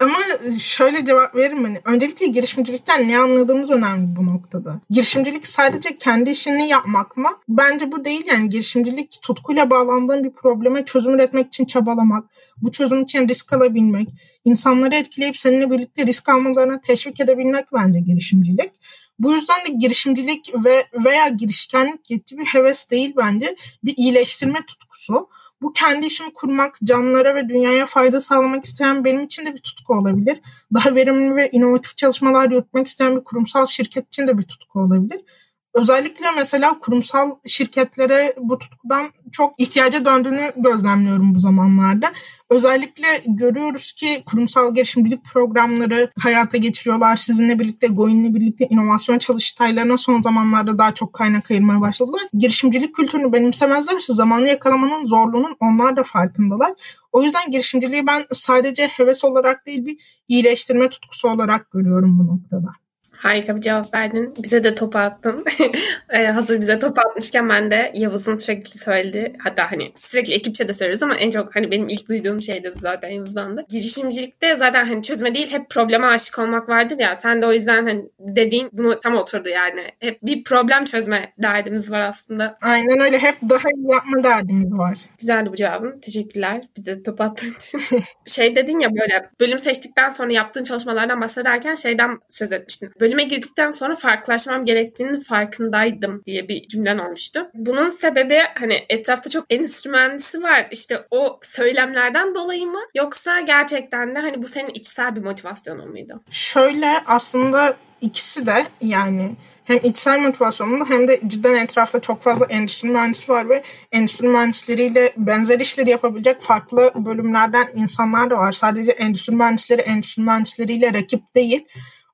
Ama şöyle cevap veririm. Hani öncelikle girişimcilikten ne anladığımız önemli bu noktada. Girişimcilik sadece kendi işini yapmak mı? Bence bu değil. Yani girişimcilik tutkuyla bağlandığın bir probleme çözüm üretmek için çabalamak, bu çözüm için risk alabilmek, insanları etkileyip seninle birlikte risk almalarına teşvik edebilmek bence girişimcilik. Bu yüzden de girişimcilik ve veya girişkenlik yetici bir heves değil bence. Bir iyileştirme tutkusu. Bu kendi işimi kurmak, canlılara ve dünyaya fayda sağlamak isteyen benim için de bir tutku olabilir. Daha verimli ve inovatif çalışmalar yürütmek isteyen bir kurumsal şirket için de bir tutku olabilir. Özellikle mesela kurumsal şirketlere bu tutkudan çok ihtiyaca döndüğünü gözlemliyorum bu zamanlarda. Özellikle görüyoruz ki kurumsal girişimcilik programları hayata geçiriyorlar. Sizinle birlikte, Goin'le birlikte inovasyon çalıştaylarına son zamanlarda daha çok kaynak ayırmaya başladılar. Girişimcilik kültürünü benimsemezlerse zamanı yakalamanın zorluğunun onlar da farkındalar. O yüzden girişimciliği ben sadece heves olarak değil bir iyileştirme tutkusu olarak görüyorum bu noktada. Harika bir cevap verdin. Bize de topu attın. ee, hazır bize topu atmışken ben de Yavuz'un sürekli söylediği, hatta hani sürekli ekipçe de söylüyoruz ama en çok hani benim ilk duyduğum şey de zaten Yavuz'dan da. Girişimcilikte zaten hani çözme değil hep probleme aşık olmak vardır ya. Sen de o yüzden hani dediğin bunu tam oturdu yani. Hep bir problem çözme derdimiz var aslında. Aynen öyle. Hep daha iyi yapma derdimiz var. Güzeldi bu cevabın. Teşekkürler. Bize de topu attığın için. Şey dedin ya böyle bölüm seçtikten sonra yaptığın çalışmalardan bahsederken şeyden söz etmiştin. Böyle Bölüme girdikten sonra farklılaşmam gerektiğinin farkındaydım diye bir cümlen olmuştu. Bunun sebebi hani etrafta çok endüstri mühendisi var. İşte o söylemlerden dolayı mı? Yoksa gerçekten de hani bu senin içsel bir motivasyonun muydu? Şöyle aslında ikisi de yani hem içsel motivasyonumda hem de cidden etrafta çok fazla endüstri mühendisi var ve endüstri mühendisleriyle benzer işleri yapabilecek farklı bölümlerden insanlar da var. Sadece endüstri mühendisleri endüstri mühendisleriyle rakip değil.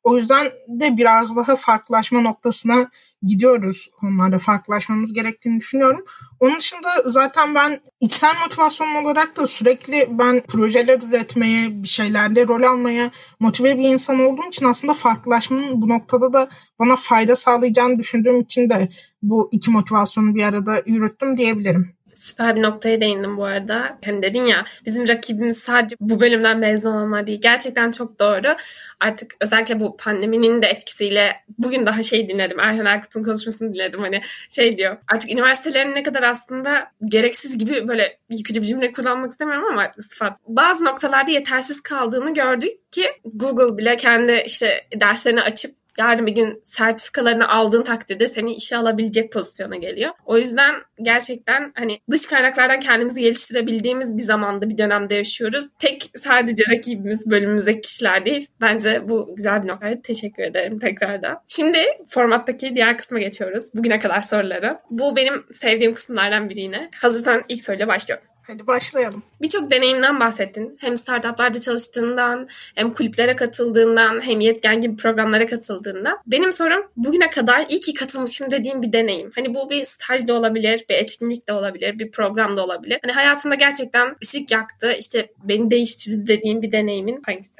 O yüzden de biraz daha farklılaşma noktasına gidiyoruz. Onlarla farklılaşmamız gerektiğini düşünüyorum. Onun dışında zaten ben içsel motivasyonum olarak da sürekli ben projeler üretmeye, bir şeylerde rol almaya motive bir insan olduğum için aslında farklılaşmanın bu noktada da bana fayda sağlayacağını düşündüğüm için de bu iki motivasyonu bir arada yürüttüm diyebilirim. Süper bir noktaya değindim bu arada. Hani dedin ya bizim rakibimiz sadece bu bölümden mezun olanlar değil. Gerçekten çok doğru. Artık özellikle bu pandeminin de etkisiyle bugün daha şey dinledim. Erhan Erkut'un konuşmasını dinledim. Hani şey diyor. Artık üniversitelerin ne kadar aslında gereksiz gibi böyle yıkıcı bir cümle kullanmak istemiyorum ama sıfat. Bazı noktalarda yetersiz kaldığını gördük ki Google bile kendi işte derslerini açıp yarın bir gün sertifikalarını aldığın takdirde seni işe alabilecek pozisyona geliyor. O yüzden gerçekten hani dış kaynaklardan kendimizi geliştirebildiğimiz bir zamanda, bir dönemde yaşıyoruz. Tek sadece rakibimiz bölümümüzdeki kişiler değil. Bence bu güzel bir noktaydı. Teşekkür ederim tekrardan. Şimdi formattaki diğer kısma geçiyoruz. Bugüne kadar soruları. Bu benim sevdiğim kısımlardan biri yine. Hazırsan ilk soruyla başlıyorum. Hadi başlayalım. Birçok deneyimden bahsettin. Hem startuplarda çalıştığından, hem kulüplere katıldığından, hem yetken gibi programlara katıldığından. Benim sorum bugüne kadar iyi ki katılmışım dediğim bir deneyim. Hani bu bir staj da olabilir, bir etkinlik de olabilir, bir program da olabilir. Hani hayatında gerçekten ışık yaktı, işte beni değiştirdi dediğim bir deneyimin hangisi?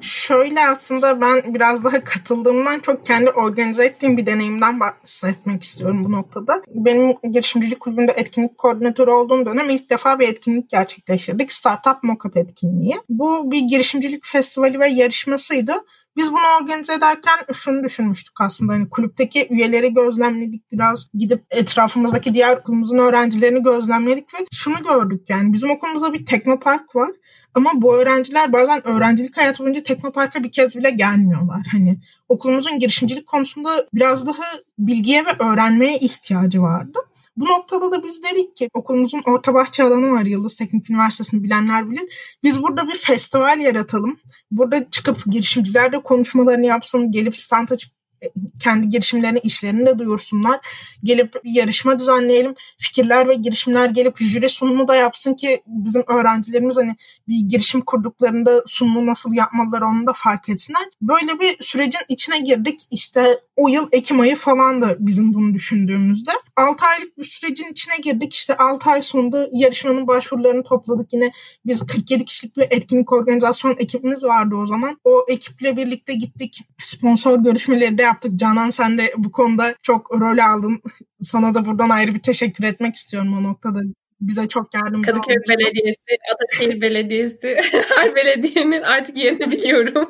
Şöyle aslında ben biraz daha katıldığımdan çok kendi organize ettiğim bir deneyimden bahsetmek istiyorum bu noktada. Benim girişimcilik kulübünde etkinlik koordinatörü olduğum dönem ilk defa bir etkinlik gerçekleştirdik. Startup Mock-up etkinliği. Bu bir girişimcilik festivali ve yarışmasıydı. Biz bunu organize ederken şunu düşünmüştük aslında. Hani kulüpteki üyeleri gözlemledik biraz. Gidip etrafımızdaki diğer okulumuzun öğrencilerini gözlemledik ve şunu gördük yani. Bizim okulumuzda bir teknopark var. Ama bu öğrenciler bazen öğrencilik hayatı boyunca teknoparka bir kez bile gelmiyorlar. Hani okulumuzun girişimcilik konusunda biraz daha bilgiye ve öğrenmeye ihtiyacı vardı. Bu noktada da biz dedik ki okulumuzun Orta Bahçe alanı var, Yıldız Teknik Üniversitesi'ni bilenler bilir. Biz burada bir festival yaratalım. Burada çıkıp girişimciler de konuşmalarını yapsın, gelip stand açıp kendi girişimlerini, işlerini de duyursunlar. Gelip yarışma düzenleyelim. Fikirler ve girişimler gelip jüri sunumu da yapsın ki bizim öğrencilerimiz hani bir girişim kurduklarında sunumu nasıl yapmalılar onu da fark etsinler. Böyle bir sürecin içine girdik. İşte o yıl Ekim ayı falandı bizim bunu düşündüğümüzde. altı aylık bir sürecin içine girdik. İşte altı ay sonunda yarışmanın başvurularını topladık. Yine biz kırk yedi kişilik bir etkinlik organizasyon ekibimiz vardı o zaman. O ekiple birlikte gittik. Sponsor görüşmeleri de yaptık. Canan sen de bu konuda çok rol aldın. Sana da buradan ayrı bir teşekkür etmek istiyorum o noktada. Bize çok yardımcı olmuştu. Kadıköy Belediyesi, Ataşehir Belediyesi, her belediyenin artık yerini biliyorum.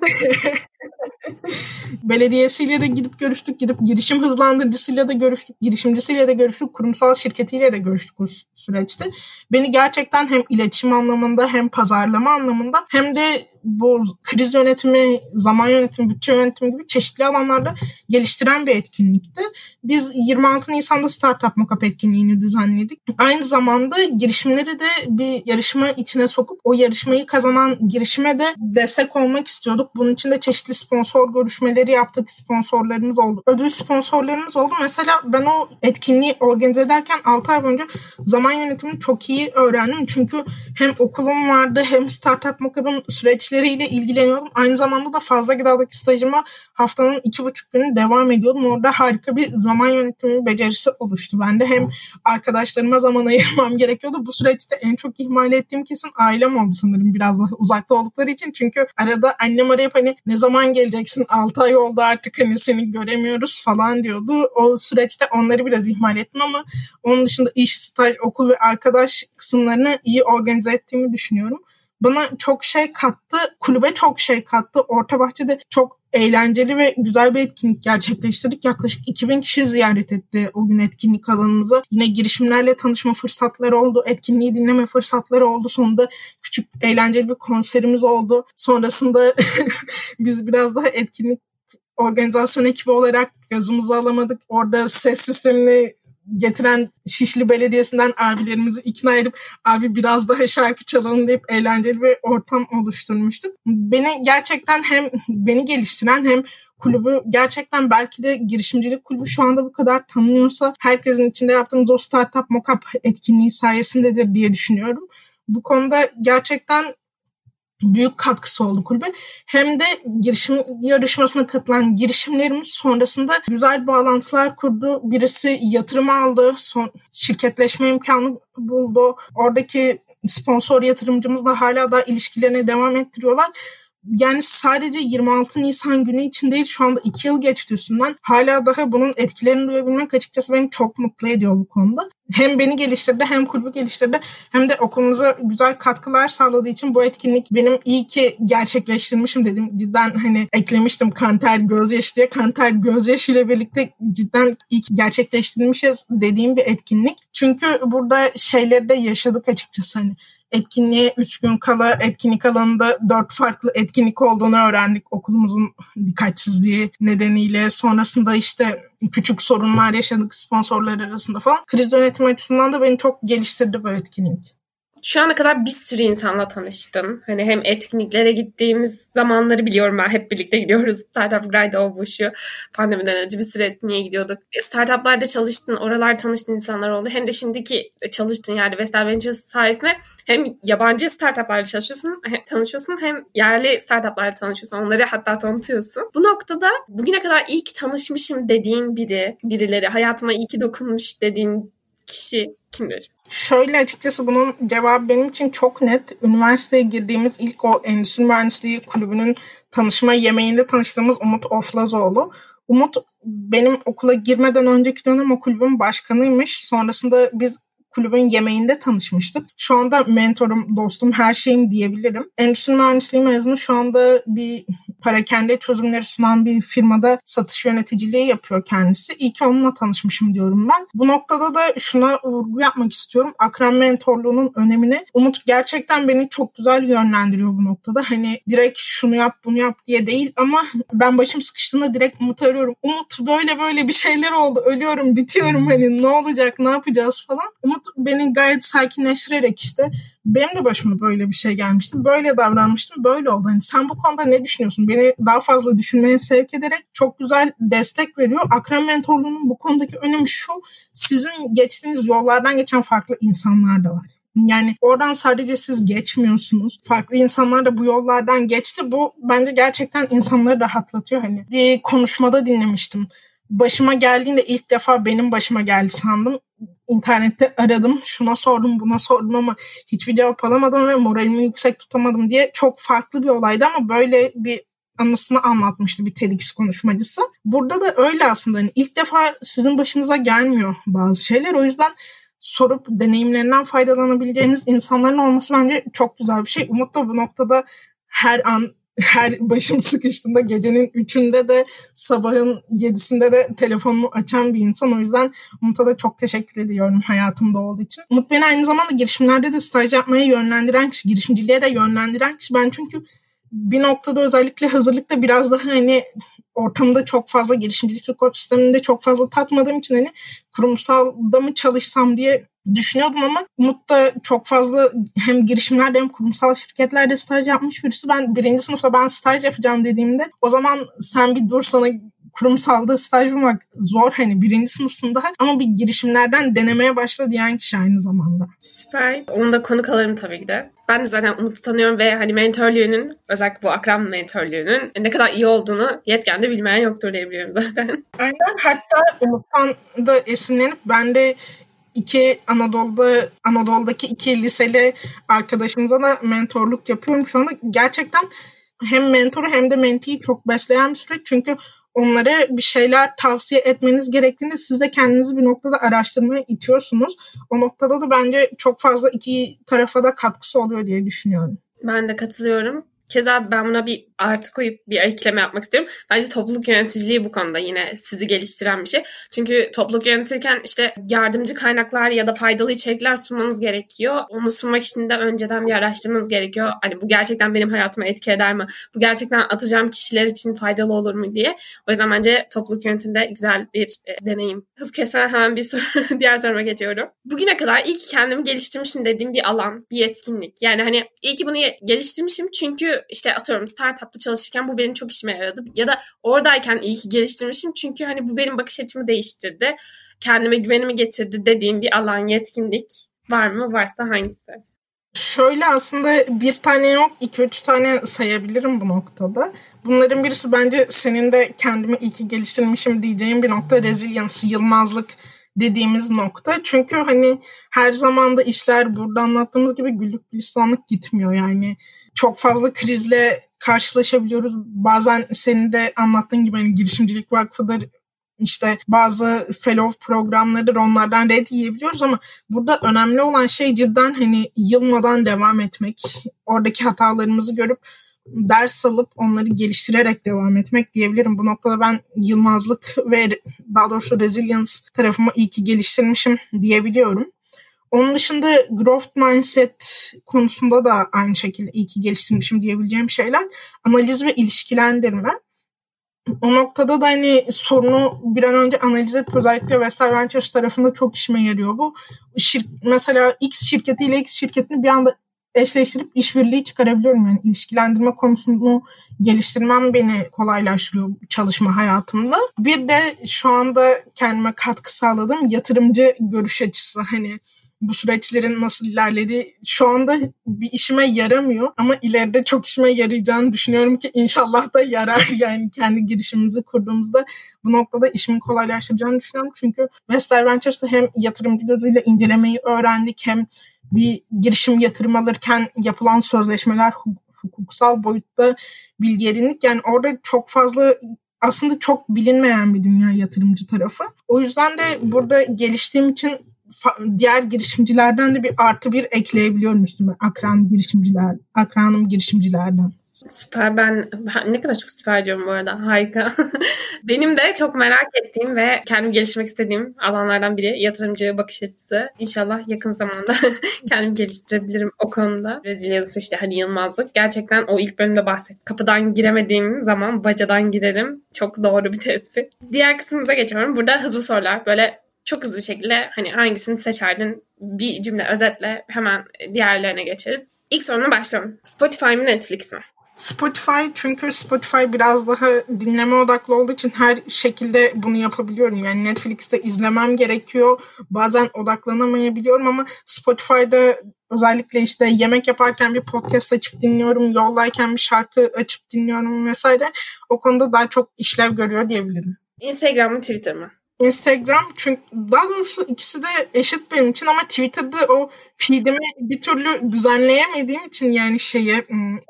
Belediyesiyle de gidip görüştük, gidip girişim hızlandırıcısıyla da görüştük, girişimcisiyle de görüştük, kurumsal şirketiyle de görüştük o süreçte. Beni gerçekten hem iletişim anlamında hem pazarlama anlamında hem de bu kriz yönetimi, zaman yönetimi, bütçe yönetimi gibi çeşitli alanlarda geliştiren bir etkinlikti. Biz yirmi altı Nisan'da Startup Mock-up etkinliğini düzenledik. Aynı zamanda girişimleri de bir yarışma içine sokup o yarışmayı kazanan girişime de destek olmak istiyorduk. Bunun için de çeşitli sponsor görüşmeleri yaptık. Sponsorlarımız oldu. Ödül sponsorlarımız oldu. Mesela ben o etkinliği organize ederken altı ay boyunca zaman yönetimini çok iyi öğrendim. Çünkü hem okulum vardı hem Startup Mock-up'ın süreçleriyle ilgileniyordum. Aynı zamanda da Fazla Gıda'daki stajıma haftanın iki buçuk günü devam ediyordum. Orada harika bir zaman yönetimi becerisi oluştu bende. Hem arkadaşlarıma zaman ayırmam gerekiyordu. Bu süreçte en çok ihmal ettiğim kesin ailem oldu sanırım, biraz daha uzakta oldukları için. Çünkü arada annem arayıp hani ne zaman geleceksin, altı ay oldu artık hani seni göremiyoruz falan diyordu. O süreçte onları biraz ihmal ettim ama onun dışında iş, staj, okul ve arkadaş kısımlarını iyi organize ettiğimi düşünüyorum. Bana çok şey kattı, kulübe çok şey kattı. Orta Bahçe'de çok eğlenceli ve güzel bir etkinlik gerçekleştirdik. Yaklaşık iki bin kişi ziyaret etti o gün etkinlik alanımıza. Yine girişimlerle tanışma fırsatları oldu, etkinliği dinleme fırsatları oldu. Sonunda küçük eğlenceli bir konserimiz oldu. Sonrasında biz biraz daha etkinlik organizasyon ekibi olarak gözümüzü alamadık. Orada ses sistemini getiren Şişli Belediyesi'nden abilerimizi ikna edip abi biraz daha şarkı çalalım deyip eğlenceli bir ortam oluşturmuştuk. Beni gerçekten hem beni geliştiren hem kulübü gerçekten belki de girişimcilik kulübü şu anda bu kadar tanınıyorsa herkesin içinde yaptığımız o Startup Mock-up etkinliği sayesindedir diye düşünüyorum. Bu konuda gerçekten büyük katkısı oldu kulübe. Hem de girişim yarışmasına katılan girişimlerimiz sonrasında güzel bağlantılar kurdu. Birisi yatırım aldı, son şirketleşme imkanı buldu. Oradaki sponsor yatırımcımızla hala daha ilişkilerine devam ettiriyorlar. Yani sadece yirmi altı Nisan günü için değil, şu anda iki yıl geçti üstünden. Hala daha bunun etkilerini duyabilmek açıkçası beni çok mutlu ediyor bu konuda. Hem beni geliştirdi, hem kulübü geliştirdi, hem de okulumuza güzel katkılar sağladığı için bu etkinlik benim iyi ki gerçekleştirmişim dedim. Cidden hani eklemiştim kanter gözyaşı diye. Kanter gözyaşı ile birlikte cidden iyi ki gerçekleştirmişiz dediğim bir etkinlik. Çünkü burada şeyleri de yaşadık açıkçası hani. Etkinliğe üç gün kala etkinlik alanında dört farklı etkinlik olduğunu öğrendik okulumuzun dikkatsizliği nedeniyle. Sonrasında işte küçük sorunlar yaşadık sponsorlar arasında falan. Kriz yönetimi açısından da beni çok geliştirdi bu etkinlik. Şu ana kadar bir sürü insanla tanıştım. Hani hem etkinliklere gittiğimiz zamanları biliyorum ben. Hep birlikte gidiyoruz. Startup Ride o bu şu. Pandemiden önce bir sürü etkinliğe gidiyorduk. Startuplarda çalıştın, oralar tanıştığın insanlar oldu. Hem de şimdiki çalıştığın yerde Vestel Ventures sayesinde hem yabancı startuplarla çalışıyorsun, hem tanışıyorsun, hem yerli startuplarla tanışıyorsun. Onları hatta tanıtıyorsun. Bu noktada bugüne kadar iyi ki tanışmışım dediğin biri, birileri, hayatıma iyi ki dokunmuş dediğin kişi kimdir? Şöyle açıkçası bunun cevabı benim için çok net. Üniversiteye girdiğimiz ilk o Endüstri Mühendisliği Kulübü'nün tanışma yemeğinde tanıştığımız Umut Oflazoğlu. Umut benim okula girmeden önceki dönem o kulübün başkanıymış. Sonrasında biz kulübün yemeğinde tanışmıştık. Şu anda mentorum, dostum, her şeyim diyebilirim. Endüstri Mühendisliği mezunu, şu anda bir parakende çözümleri sunan bir firmada satış yöneticiliği yapıyor kendisi. İyi ki onunla tanışmışım diyorum ben. Bu noktada da şuna vurgu yapmak istiyorum. Akran mentorluğunun önemini. Umut gerçekten beni çok güzel yönlendiriyor bu noktada. Hani direkt şunu yap, bunu yap diye değil ama ben başım sıkıştığında direkt Umut'u arıyorum. Umut böyle böyle bir şeyler oldu. Ölüyorum, bitiyorum hani ne olacak, ne yapacağız falan. Umut beni gayet sakinleştirerek işte benim de başıma böyle bir şey gelmişti. Böyle davranmıştım. Böyle oldu. Hani sen bu konuda ne düşünüyorsun? Beni daha fazla düşünmeye sevk ederek çok güzel destek veriyor. Akran mentorluğunun bu konudaki önemi şu. Sizin geçtiğiniz yollardan geçen farklı insanlar da var. Yani oradan sadece siz geçmiyorsunuz. Farklı insanlar da bu yollardan geçti. Bu bence gerçekten insanları rahatlatıyor. Hani bir konuşmada dinlemiştim. Başıma geldiğinde ilk defa benim başıma geldi sandım. İnternette aradım, şuna sordum, buna sordum ama hiçbir cevap alamadım ve moralimi yüksek tutamadım diye çok farklı bir olaydı ama böyle bir anısını anlatmıştı bir TEDx konuşmacısı. Burada da öyle aslında. Yani ilk defa sizin başınıza gelmiyor bazı şeyler. O yüzden sorup deneyimlerinden faydalanabileceğiniz insanların olması bence çok güzel bir şey. Umut da bu noktada her an, her başım sıkıştığında gecenin üçünde de sabahın yedisinde de telefonumu açan bir insan. O yüzden Umut'a da çok teşekkür ediyorum hayatımda olduğu için. Umut beni aynı zamanda girişimlerde de staj yapmaya yönlendiren kişi, girişimciliğe de yönlendiren kişi. Ben çünkü bir noktada özellikle hazırlıkta biraz daha hani ortamda çok fazla girişimcilik ekosisteminde çok fazla tatmadığım için hani kurumsalda mı çalışsam diye düşünüyordum ama Umut'ta çok fazla hem girişimlerde hem kurumsal şirketlerde staj yapmış birisi. Ben birinci sınıfta ben staj yapacağım dediğimde o zaman sen bir dur sana kurumsalda staj bulmak zor hani birinci sınıfsın daha ama bir girişimlerden denemeye başla diyen kişi aynı zamanda. Süper. Onu da konuk alırım tabii ki de. Ben de zaten Umut'u tanıyorum ve hani mentorluğunun, özellikle bu akran mentorluğunun ne kadar iyi olduğunu yetken de bilmeyen yoktur diyebiliyorum zaten. Aynen. Hatta Umut'tan da esinlenip ben de İki Anadolu'da Anadolu'daki iki liseli arkadaşımıza da mentorluk yapıyorum şu anda. Gerçekten hem mentoru hem de mentiyi çok besleyen bir süreç. Çünkü onlara bir şeyler tavsiye etmeniz gerektiğinde siz de kendinizi bir noktada araştırmaya itiyorsunuz. O noktada da bence çok fazla iki tarafa da katkısı oluyor diye düşünüyorum. Ben de katılıyorum. Keza ben buna bir artı koyup bir ekleme yapmak istiyorum. Bence topluluk yöneticiliği bu konuda yine sizi geliştiren bir şey. Çünkü topluluk yönetirken işte yardımcı kaynaklar ya da faydalı içerikler sunmanız gerekiyor. Onu sunmak için de önceden bir araştırmanız gerekiyor. Hani bu gerçekten benim hayatıma etki eder mi? Bu gerçekten atacağım kişiler için faydalı olur mu diye. O yüzden bence topluluk yönetimde güzel bir e, deneyim. Hız kesmeden hemen bir soru, diğer soruma geçiyorum. Bugüne kadar iyi ki kendimi geliştirmişim dediğim bir alan, bir etkinlik. Yani hani iyi ki bunu geliştirmişim çünkü İşte atıyorum startup'ta çalışırken bu benim çok işime yaradı. Ya da oradayken iyi ki geliştirmişim. Çünkü hani bu benim bakış açımı değiştirdi. Kendime güvenimi getirdi dediğim bir alan, yetkinlik var mı? Varsa hangisi? Şöyle aslında bir tane yok, iki üç tane sayabilirim bu noktada. Bunların birisi bence senin de kendimi iyi ki geliştirmişim diyeceğim bir nokta. Resilience, yılmazlık dediğimiz nokta. Çünkü hani her zaman da işler burada anlattığımız gibi güllük gülistanlık gitmiyor yani. Çok fazla krizle karşılaşabiliyoruz. Bazen senin de anlattığın gibi hani girişimcilik vakfıdır, işte bazı fellow programlarıdır, onlardan red yiyebiliyoruz ama burada önemli olan şey cidden hani yılmadan devam etmek, oradaki hatalarımızı görüp ders alıp onları geliştirerek devam etmek diyebilirim. Bu noktada ben yılmazlık ve daha doğrusu resilience tarafımı iyi ki geliştirmişim diyebiliyorum. Onun dışında growth mindset konusunda da aynı şekilde iyi ki geliştirmişim diyebileceğim şeyler. Analiz ve ilişkilendirme. O noktada da hani sorunu bir an önce analiz edip özellikle Vestel Ventures tarafında çok işime yarıyor bu. Şir- mesela X şirketiyle X şirketini bir anda eşleştirip işbirliği çıkarabiliyorum. Yani ilişkilendirme konusunu geliştirmem beni kolaylaştırıyor çalışma hayatımda. Bir de şu anda kendime katkı sağladığım yatırımcı görüş açısı hani bu süreçlerin nasıl ilerlediği şu anda bir işime yaramıyor ama ileride çok işime yarayacağını düşünüyorum ki inşallah da yarar yani kendi girişimimizi kurduğumuzda bu noktada işimi kolaylaştıracağını düşünüyorum. Çünkü Vestel Ventures'ta hem yatırımcı gözüyle incelemeyi öğrendik hem bir girişim yatırım alırken yapılan sözleşmeler hukuksal boyutta bilgi edindik. Yani orada çok fazla aslında çok bilinmeyen bir dünya yatırımcı tarafı. O yüzden de burada geliştiğim için diğer girişimcilerden de bir artı bir ekleyebiliyorum üstüme. Akran girişimciler, akranım girişimcilerden. Süper. Ben, ben ne kadar çok süper diyorum bu arada. Harika. Benim de çok merak ettiğim ve kendimi geliştirmek istediğim alanlardan biri yatırımcı bakış açısı. İnşallah yakın zamanda kendimi geliştirebilirim o konuda. Rezilyalısı işte hani yılmazlık. Gerçekten o ilk bölümde bahsettim. Kapıdan giremediğim zaman bacadan girerim. Çok doğru bir tespit. Diğer kısmımıza geçiyorum. Burada hızlı sorular. Böyle çok hızlı bir şekilde hani hangisini seçerdin bir cümle özetle hemen diğerlerine geçeriz. İlk soruna başlıyorum. Spotify mi Netflix mi? Spotify çünkü Spotify biraz daha dinleme odaklı olduğu için her şekilde bunu yapabiliyorum. Yani Netflix'te izlemem gerekiyor. Bazen odaklanamayabiliyorum ama Spotify'da özellikle işte yemek yaparken bir podcast açıp dinliyorum, yoldayken bir şarkı açıp dinliyorum vesaire. O konuda daha çok işlev görüyor diyebilirim. Instagram mı Twitter mı? Instagram çünkü daha doğrusu ikisi de eşit benim için ama Twitter'da o feed'imi bir türlü düzenleyemediğim için yani şeye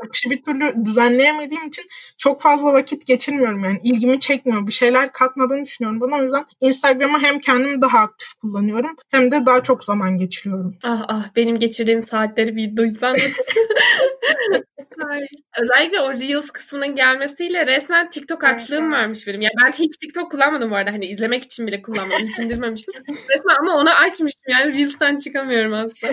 akışı bir türlü düzenleyemediğim için çok fazla vakit geçirmiyorum yani ilgimi çekmiyor bir şeyler katmadığını düşünüyorum bana o yüzden Instagram'a hem kendimi daha aktif kullanıyorum hem de daha çok zaman geçiriyorum. Ah ah benim geçirdiğim saatleri bir duysanız. Özellikle o Reels kısmının gelmesiyle resmen TikTok açlığım varmış benim. Ya yani ben hiç TikTok kullanmadım bu arada. Hani izlemek için bile kullanmadım. Hiç indirmemiştim. Resmen ama onu açmıştım. Yani Reels'ten çıkamıyorum aslında.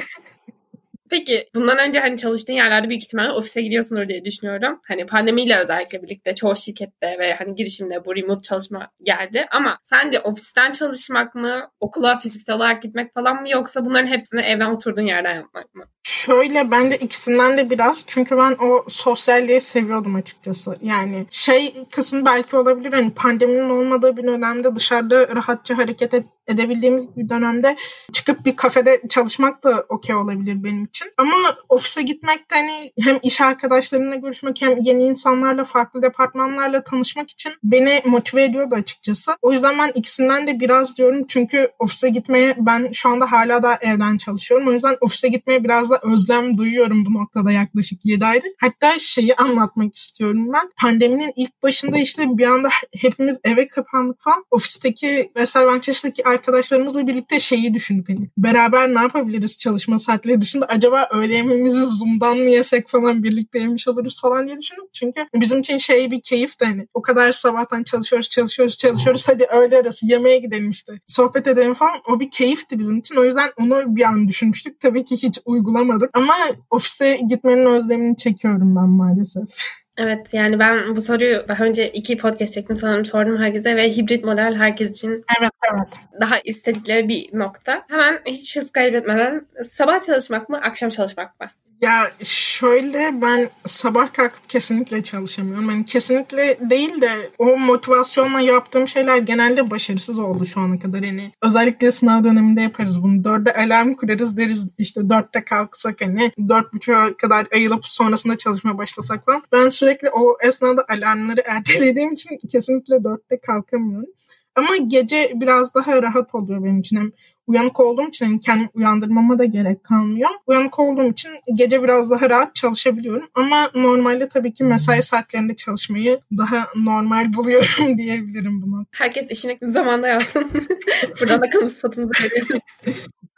Peki bundan önce hani çalıştığın yerlerde büyük ihtimalle ofise gidiyorsundur diye düşünüyorum. Hani pandemiyle özellikle birlikte çoğu şirkette ve hani girişimde bu remote çalışma geldi. Ama sence ofisten çalışmak mı, okula fiziksel olarak gitmek falan mı, yoksa bunların hepsini evden oturduğun yerden yapmak mı? Şöyle, ben de ikisinden de biraz. Çünkü ben o sosyalliği seviyordum açıkçası. Yani şey kısmı belki olabilir. Hani pandeminin olmadığı bir dönemde dışarıda rahatça hareket et, edebildiğimiz bir dönemde çıkıp bir kafede çalışmak da okey olabilir benim için. Ama ofise gitmek de hani hem iş arkadaşlarımla görüşmek hem yeni insanlarla, farklı departmanlarla tanışmak için beni motive ediyordu açıkçası. O yüzden ben ikisinden de biraz diyorum. Çünkü ofise gitmeye, ben şu anda hala da evden çalışıyorum. O yüzden ofise gitmeye biraz da özlem duyuyorum bu noktada yaklaşık yedi aydır. Hatta şeyi anlatmak istiyorum ben. Pandeminin ilk başında işte bir anda hepimiz eve kapandık falan. Ofisteki Vestel Ventures'taki arkadaşlarımızla birlikte şeyi düşündük, hani beraber ne yapabiliriz çalışma saatleri dışında, acaba öğle yemeğimizi Zoom'dan mı yesek falan, birlikte yemiş oluruz falan diye düşündük. Çünkü bizim için şey bir keyif de, hani o kadar sabahtan çalışıyoruz çalışıyoruz çalışıyoruz hadi öğle arası yemeğe gidelim işte sohbet edelim falan, o bir keyifti bizim için. O yüzden onu bir an düşünmüştük. Tabii ki hiç uygulamadık ama ofise gitmenin özlemini çekiyorum ben maalesef. Evet, yani ben bu soruyu daha önce iki podcast çektim sanırım, sordum herkese ve hibrit model herkes için evet, evet. daha istedikleri bir nokta. Hemen hiç hız kaybetmeden, sabah çalışmak mı akşam çalışmak mı? Ya şöyle, ben sabah kalkıp kesinlikle çalışamıyorum. Yani kesinlikle değil de o motivasyonla yaptığım şeyler genelde başarısız oldu şu ana kadar. Yani özellikle sınav döneminde yaparız bunu. Dörde alarm kurarız, deriz işte dörtte kalksak, hani dört buçuğa kadar ayılıp sonrasında çalışmaya başlasak falan. Ben sürekli o esnada alarmları ertelediğim için kesinlikle dörtte kalkamıyorum. Ama gece biraz daha rahat oluyor benim için. Hem uyanık olduğum için yani kendimi uyandırmama da gerek kalmıyor. Uyanık olduğum için gece biraz daha rahat çalışabiliyorum. Ama normalde tabii ki mesai saatlerinde çalışmayı daha normal buluyorum diyebilirim buna. Herkes işini zamanda yapsın. Buradan da kamu spotumuzu veriyoruz.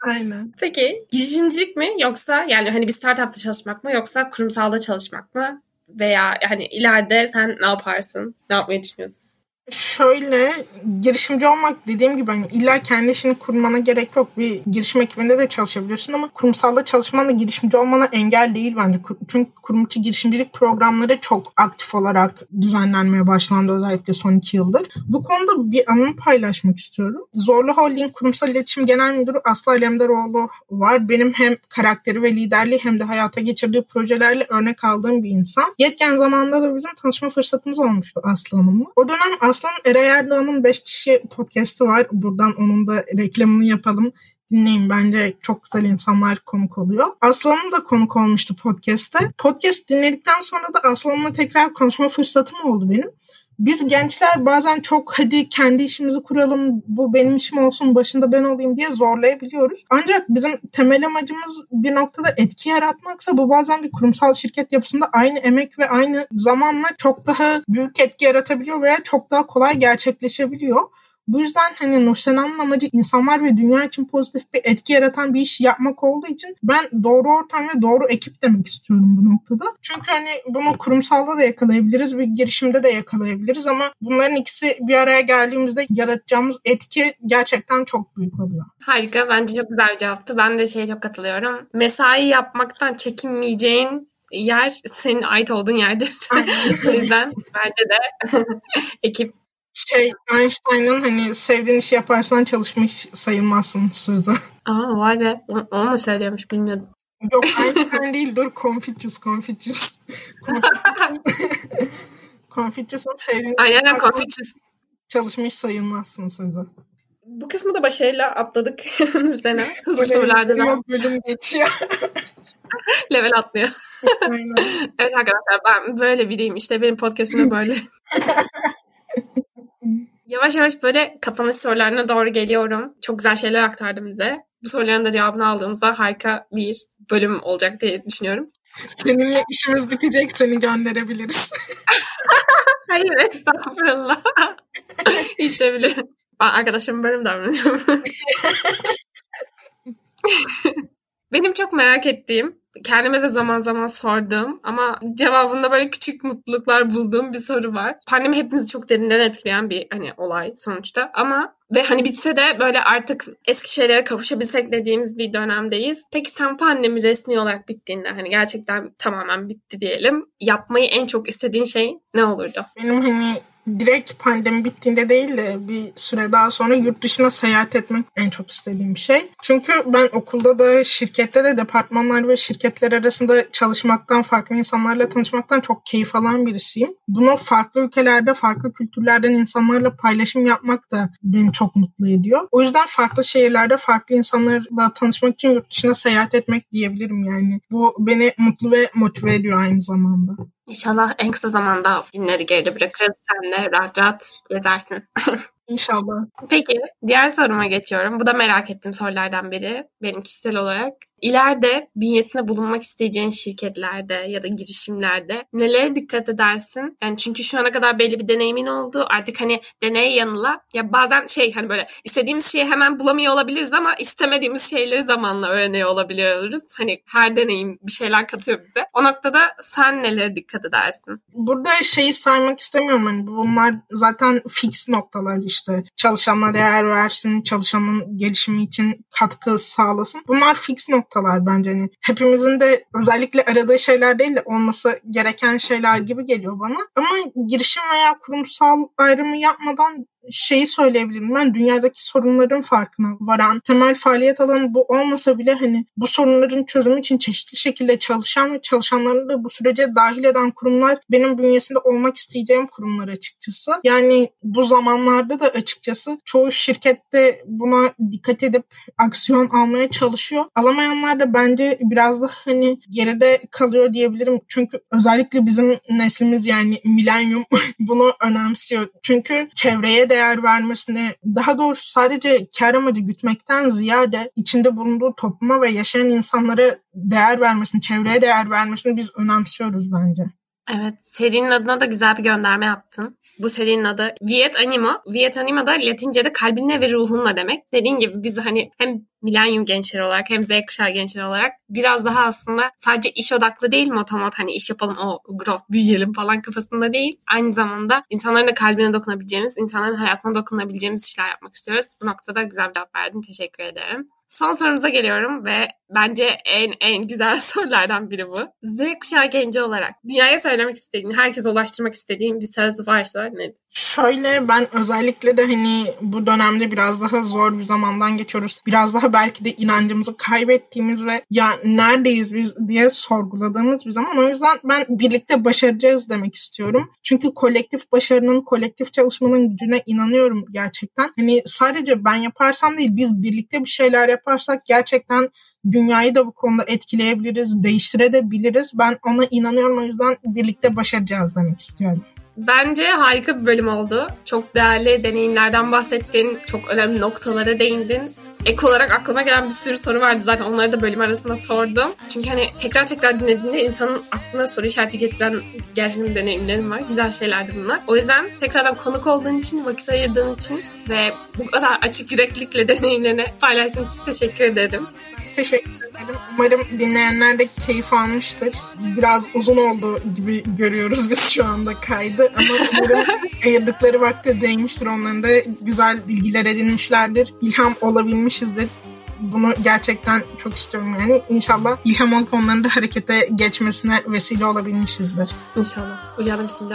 Aynen. Peki girişimcilik mi, yoksa yani hani bir startupta çalışmak mı, yoksa kurumsalda çalışmak mı? Veya hani ileride sen ne yaparsın? Ne yapmayı düşünüyorsun? Şöyle, girişimci olmak dediğim gibi hani illa kendi işini kurmana gerek yok. Bir girişim ekibinde de çalışabilirsin ama kurumsalda çalışman da girişimci olmana engel değil bence. Çünkü kurum içi girişimcilik programları çok aktif olarak düzenlenmeye başlandı özellikle son iki yıldır. Bu konuda bir anımı paylaşmak istiyorum. Zorlu Holding Kurumsal İletişim Genel Müdürü Aslı Alemdaroğlu var. Benim hem karakteri ve liderliği hem de hayata geçirdiği projelerle örnek aldığım bir insan. Yetken zamanında da bizim tanışma fırsatımız olmuştu Aslı Hanım'la. O dönem Aslı Aslan Eray Erdoğan'ın beş kişi podcast'ı var. Buradan onun da reklamını yapalım. Dinleyin, bence çok güzel insanlar konuk oluyor. Aslan'ın da konuk olmuştu podcast'te. Podcast dinledikten sonra da Aslan'la tekrar konuşma fırsatım oldu benim. Biz gençler bazen çok hadi kendi işimizi kuralım, bu benim işim olsun, başında ben olayım diye zorlayabiliyoruz. Ancak bizim temel amacımız bir noktada etki yaratmaksa, bu bazen bir kurumsal şirket yapısında aynı emek ve aynı zamanla çok daha büyük etki yaratabiliyor veya çok daha kolay gerçekleşebiliyor. Bu yüzden hani Nursena'nın amacı insanlar ve dünya için pozitif bir etki yaratan bir iş yapmak olduğu için ben doğru ortam ve doğru ekip demek istiyorum bu noktada. Çünkü hani bunu kurumsalda da yakalayabiliriz, bir girişimde de yakalayabiliriz ama bunların ikisi bir araya geldiğimizde yaratacağımız etki gerçekten çok büyük oluyor. Harika, bence çok güzel bir cevaptı. Ben de şeye çok katılıyorum. Mesai yapmaktan çekinmeyeceğin yer senin ait olduğun yerdir. O yüzden bence de ekip. Şey, Einstein'ın hani sevdiğin işi yaparsan çalışmış sayılmazsın sözü. Aa vay be, onu mu söylüyormuş bilmiyordum. Yok, Einstein değil, dur, Confucius, Confucius. Confucius'un sevdiğin işi yaparsan çalışmış sayılmazsın sözü. Bu kısmı da başarıyla atladık Nursena. Hızlı sorulardan ama. Bölüm geçiyor. Level atlıyor. Evet arkadaşlar, ben böyle biriyim işte, benim podcast'ımda böyle. Yavaş yavaş böyle kapanış sorularına doğru geliyorum. Çok güzel şeyler aktardım bize. Bu soruların da cevabını aldığımızda harika bir bölüm olacak diye düşünüyorum. Seninle işimiz bitecek, seni gönderebiliriz. Hayır, estağfurullah. İşte bile. Ben arkadaşım bölüm davranıyorum. Benim çok merak ettiğim kendime de zaman zaman sordum ama cevabında böyle küçük mutluluklar bulduğum bir soru var. Pandemi hepimizi çok derinden etkileyen bir hani olay sonuçta ama ve hani bitse de böyle artık eski şeylere kavuşabilsek dediğimiz bir dönemdeyiz. Peki sen pandemi resmi olarak bittiğinde hani gerçekten tamamen bitti diyelim. Yapmayı en çok istediğin şey ne olurdu? Benim hani direkt pandemi bittiğinde değil de bir süre daha sonra yurt dışına seyahat etmek en çok istediğim bir şey. Çünkü ben okulda da şirkette de departmanlar ve şirketler arasında çalışmaktan, farklı insanlarla tanışmaktan çok keyif alan birisiyim. Bunu farklı ülkelerde, farklı kültürlerden insanlarla paylaşım yapmak da beni çok mutlu ediyor. O yüzden farklı şehirlerde farklı insanlarla tanışmak için yurt dışına seyahat etmek diyebilirim yani. Bu beni mutlu ve motive ediyor aynı zamanda. İnşallah en kısa zamanda günleri geride bırakırız. Sen de rahat rahat gezersin. İnşallah. Peki diğer soruma geçiyorum. Bu da merak ettiğim sorulardan biri benim kişisel olarak. İleride bünyesinde bulunmak isteyeceğin şirketlerde ya da girişimlerde nelere dikkat edersin? Yani çünkü şu ana kadar belli bir deneyimin oldu. Artık hani deneye yanıla. Ya bazen şey hani böyle istediğimiz şeyi hemen bulamıyor olabiliriz ama istemediğimiz şeyleri zamanla öğreniyor olabiliyoruz. Hani her deneyim bir şeyler katıyor bize. O noktada sen nelere dikkat edersin? Burada şeyi saymak istemiyorum. Hani bunlar zaten fix noktalar işte. Çalışanlara değer versin, çalışanın gelişimi için katkı sağlasın. Bunlar fix noktalar. Bence hani hepimizin de özellikle aradığı şeyler değil de olması gereken şeyler gibi geliyor bana. Ama girişim veya kurumsal ayrımı yapmadan şeyi söyleyebilirim ben, dünyadaki sorunların farkına varan, temel faaliyet alanı bu olmasa bile hani bu sorunların çözümü için çeşitli şekilde çalışan ve çalışanlarını da bu sürece dahil eden kurumlar benim bünyesinde olmak isteyeceğim kurumlar açıkçası. Yani bu zamanlarda da açıkçası çoğu şirkette buna dikkat edip aksiyon almaya çalışıyor. Alamayanlar da bence biraz da hani geride kalıyor diyebilirim. Çünkü özellikle bizim neslimiz yani Millennium bunu önemsiyor. Çünkü çevreye de değer vermesine, daha doğrusu sadece kar amacı gütmekten ziyade içinde bulunduğu topluma ve yaşayan insanlara değer vermesini, çevreye değer vermesini biz önemsiyoruz bence. Evet, serinin adına da güzel bir gönderme yaptın. Bu serinin adı Viet Anima. Viet Anima da Latince'de kalbinle ve ruhunla demek. Dediğin gibi biz hani hem Milenyum gençleri olarak hem Z kuşağı gençleri olarak biraz daha aslında sadece iş odaklı değil, motomot hani iş yapalım, o growth büyüyelim falan kafasında değil. Aynı zamanda insanların da kalbine dokunabileceğimiz, insanların hayatına dokunabileceğimiz işler yapmak istiyoruz. Bu noktada güzel bir cevap verdin. Teşekkür ederim. Son sorumuza geliyorum ve bence en en güzel sorulardan biri bu. Z kuşağı genci olarak dünyaya söylemek istediğin, herkese ulaştırmak istediğin bir söz varsa nedir? Şöyle, ben özellikle de hani bu dönemde biraz daha zor bir zamandan geçiyoruz. Biraz daha belki de inancımızı kaybettiğimiz ve ya neredeyiz biz diye sorguladığımız bir zaman. O yüzden ben birlikte başaracağız demek istiyorum. Çünkü kolektif başarının, kolektif çalışmanın gücüne inanıyorum gerçekten. Hani sadece ben yaparsam değil, biz birlikte bir şeyler yaparsak gerçekten dünyayı da bu konuda etkileyebiliriz, değiştirebiliriz. Ben ona inanıyorum, o yüzden birlikte başaracağız demek istiyorum. Bence harika bir bölüm oldu. Çok değerli deneyimlerden bahsettin. Çok önemli noktalara değindin. Ek olarak aklıma gelen bir sürü soru vardı. Zaten onları da bölüm arasında sordum. Çünkü hani tekrar tekrar dinlediğinde insanın aklına soru işareti getiren gerçekten deneyimlerim var. Güzel şeylerdi bunlar. O yüzden tekrardan konuk olduğun için, vakit ayırdığın için ve bu kadar açık yüreklilikle deneyimlerini paylaştığın için teşekkür ederim. Teşekkür ederim. Umarım dinleyenler de keyif almıştır. Biraz uzun oldu gibi görüyoruz biz şu anda kaydı. Ama umarım ayırdıkları vakte değmiştir. Onların da güzel bilgiler edinmişlerdir. İlham olabilmişizdir. Bunu gerçekten çok istiyorum yani. İnşallah ilham olup onların da harekete geçmesine vesile olabilmişizdir. İnşallah. Uyuyalım şimdi.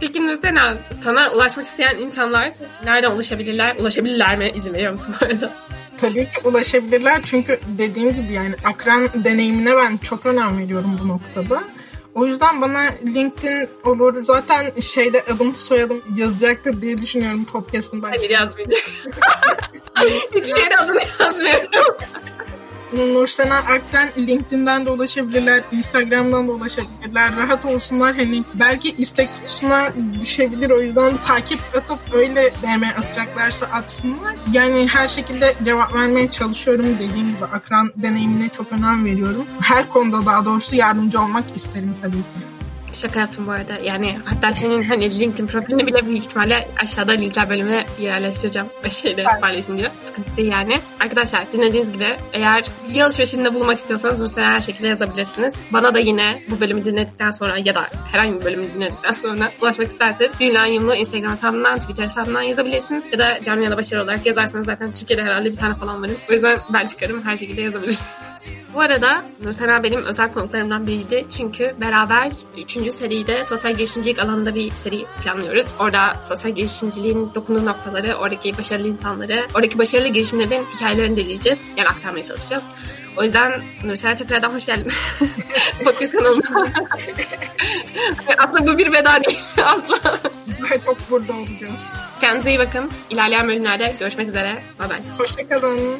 Peki Nursena, sana ulaşmak isteyen insanlar nereden ulaşabilirler? Ulaşabilirler mi? İzin veriyor musun bu arada? Tabii ki ulaşabilirler. Çünkü dediğim gibi yani akran deneyimine ben çok önem veriyorum bu noktada. O yüzden bana LinkedIn olur. Zaten şeyde adım soyadım yazacaktır diye düşünüyorum podcast'ın başında. Hayır, yazmayacağım. Hiçbir yere adını yazmıyorum. Nursena Ak'tan LinkedIn'den de ulaşabilirler, Instagram'dan da ulaşabilirler. Rahat olsunlar, hani belki istek kutusuna düşebilir, o yüzden takip atıp öyle D M atacaklarsa atsınlar. Yani her şekilde cevap vermeye çalışıyorum, dediğim gibi akran deneyimine çok önem veriyorum. Her konuda daha doğrusu yardımcı olmak isterim tabii ki. Şaka yaptım bu arada. Yani hatta senin hani LinkedIn profilini bile büyük ihtimalle aşağıda linkler bölümüne yerleştireceğim ve şeyde evet. paylaşın diyor. Sıkıntı değil yani. Arkadaşlar dinlediğiniz gibi eğer bilgi alışverişinde bulunmak istiyorsanız Rusya'ya her şekilde yazabilirsiniz. Bana da yine bu bölümü dinledikten sonra ya da herhangi bir bölümü dinledikten sonra ulaşmak isterseniz Millennium'lu Instagram hesabından, Twitter hesabından yazabilirsiniz. Ya da canlı ya da başarı olarak yazarsanız zaten Türkiye'de herhalde bir tane falan varım. O yüzden ben çıkarım. Her şekilde yazabilirsiniz. Bu arada Nursena benim özel konuklarımdan biriydi. Çünkü beraber üçüncü seride sosyal girişimcilik alanında bir seri planlıyoruz. Orada sosyal girişimciliğin dokunduğu noktaları, oradaki başarılı insanları, oradaki başarılı girişimlerin hikayelerini dinleyeceğiz. Yani aktarmaya çalışacağız. O yüzden Nursel tekrardan hoş geldin. Podcast kanalına. Aslında bu bir veda değil. Asla. Çok burada olacağız. Kendinize iyi bakın. İlerleyen bölümlerde görüşmek üzere. Bye bye. Hoşçakalın.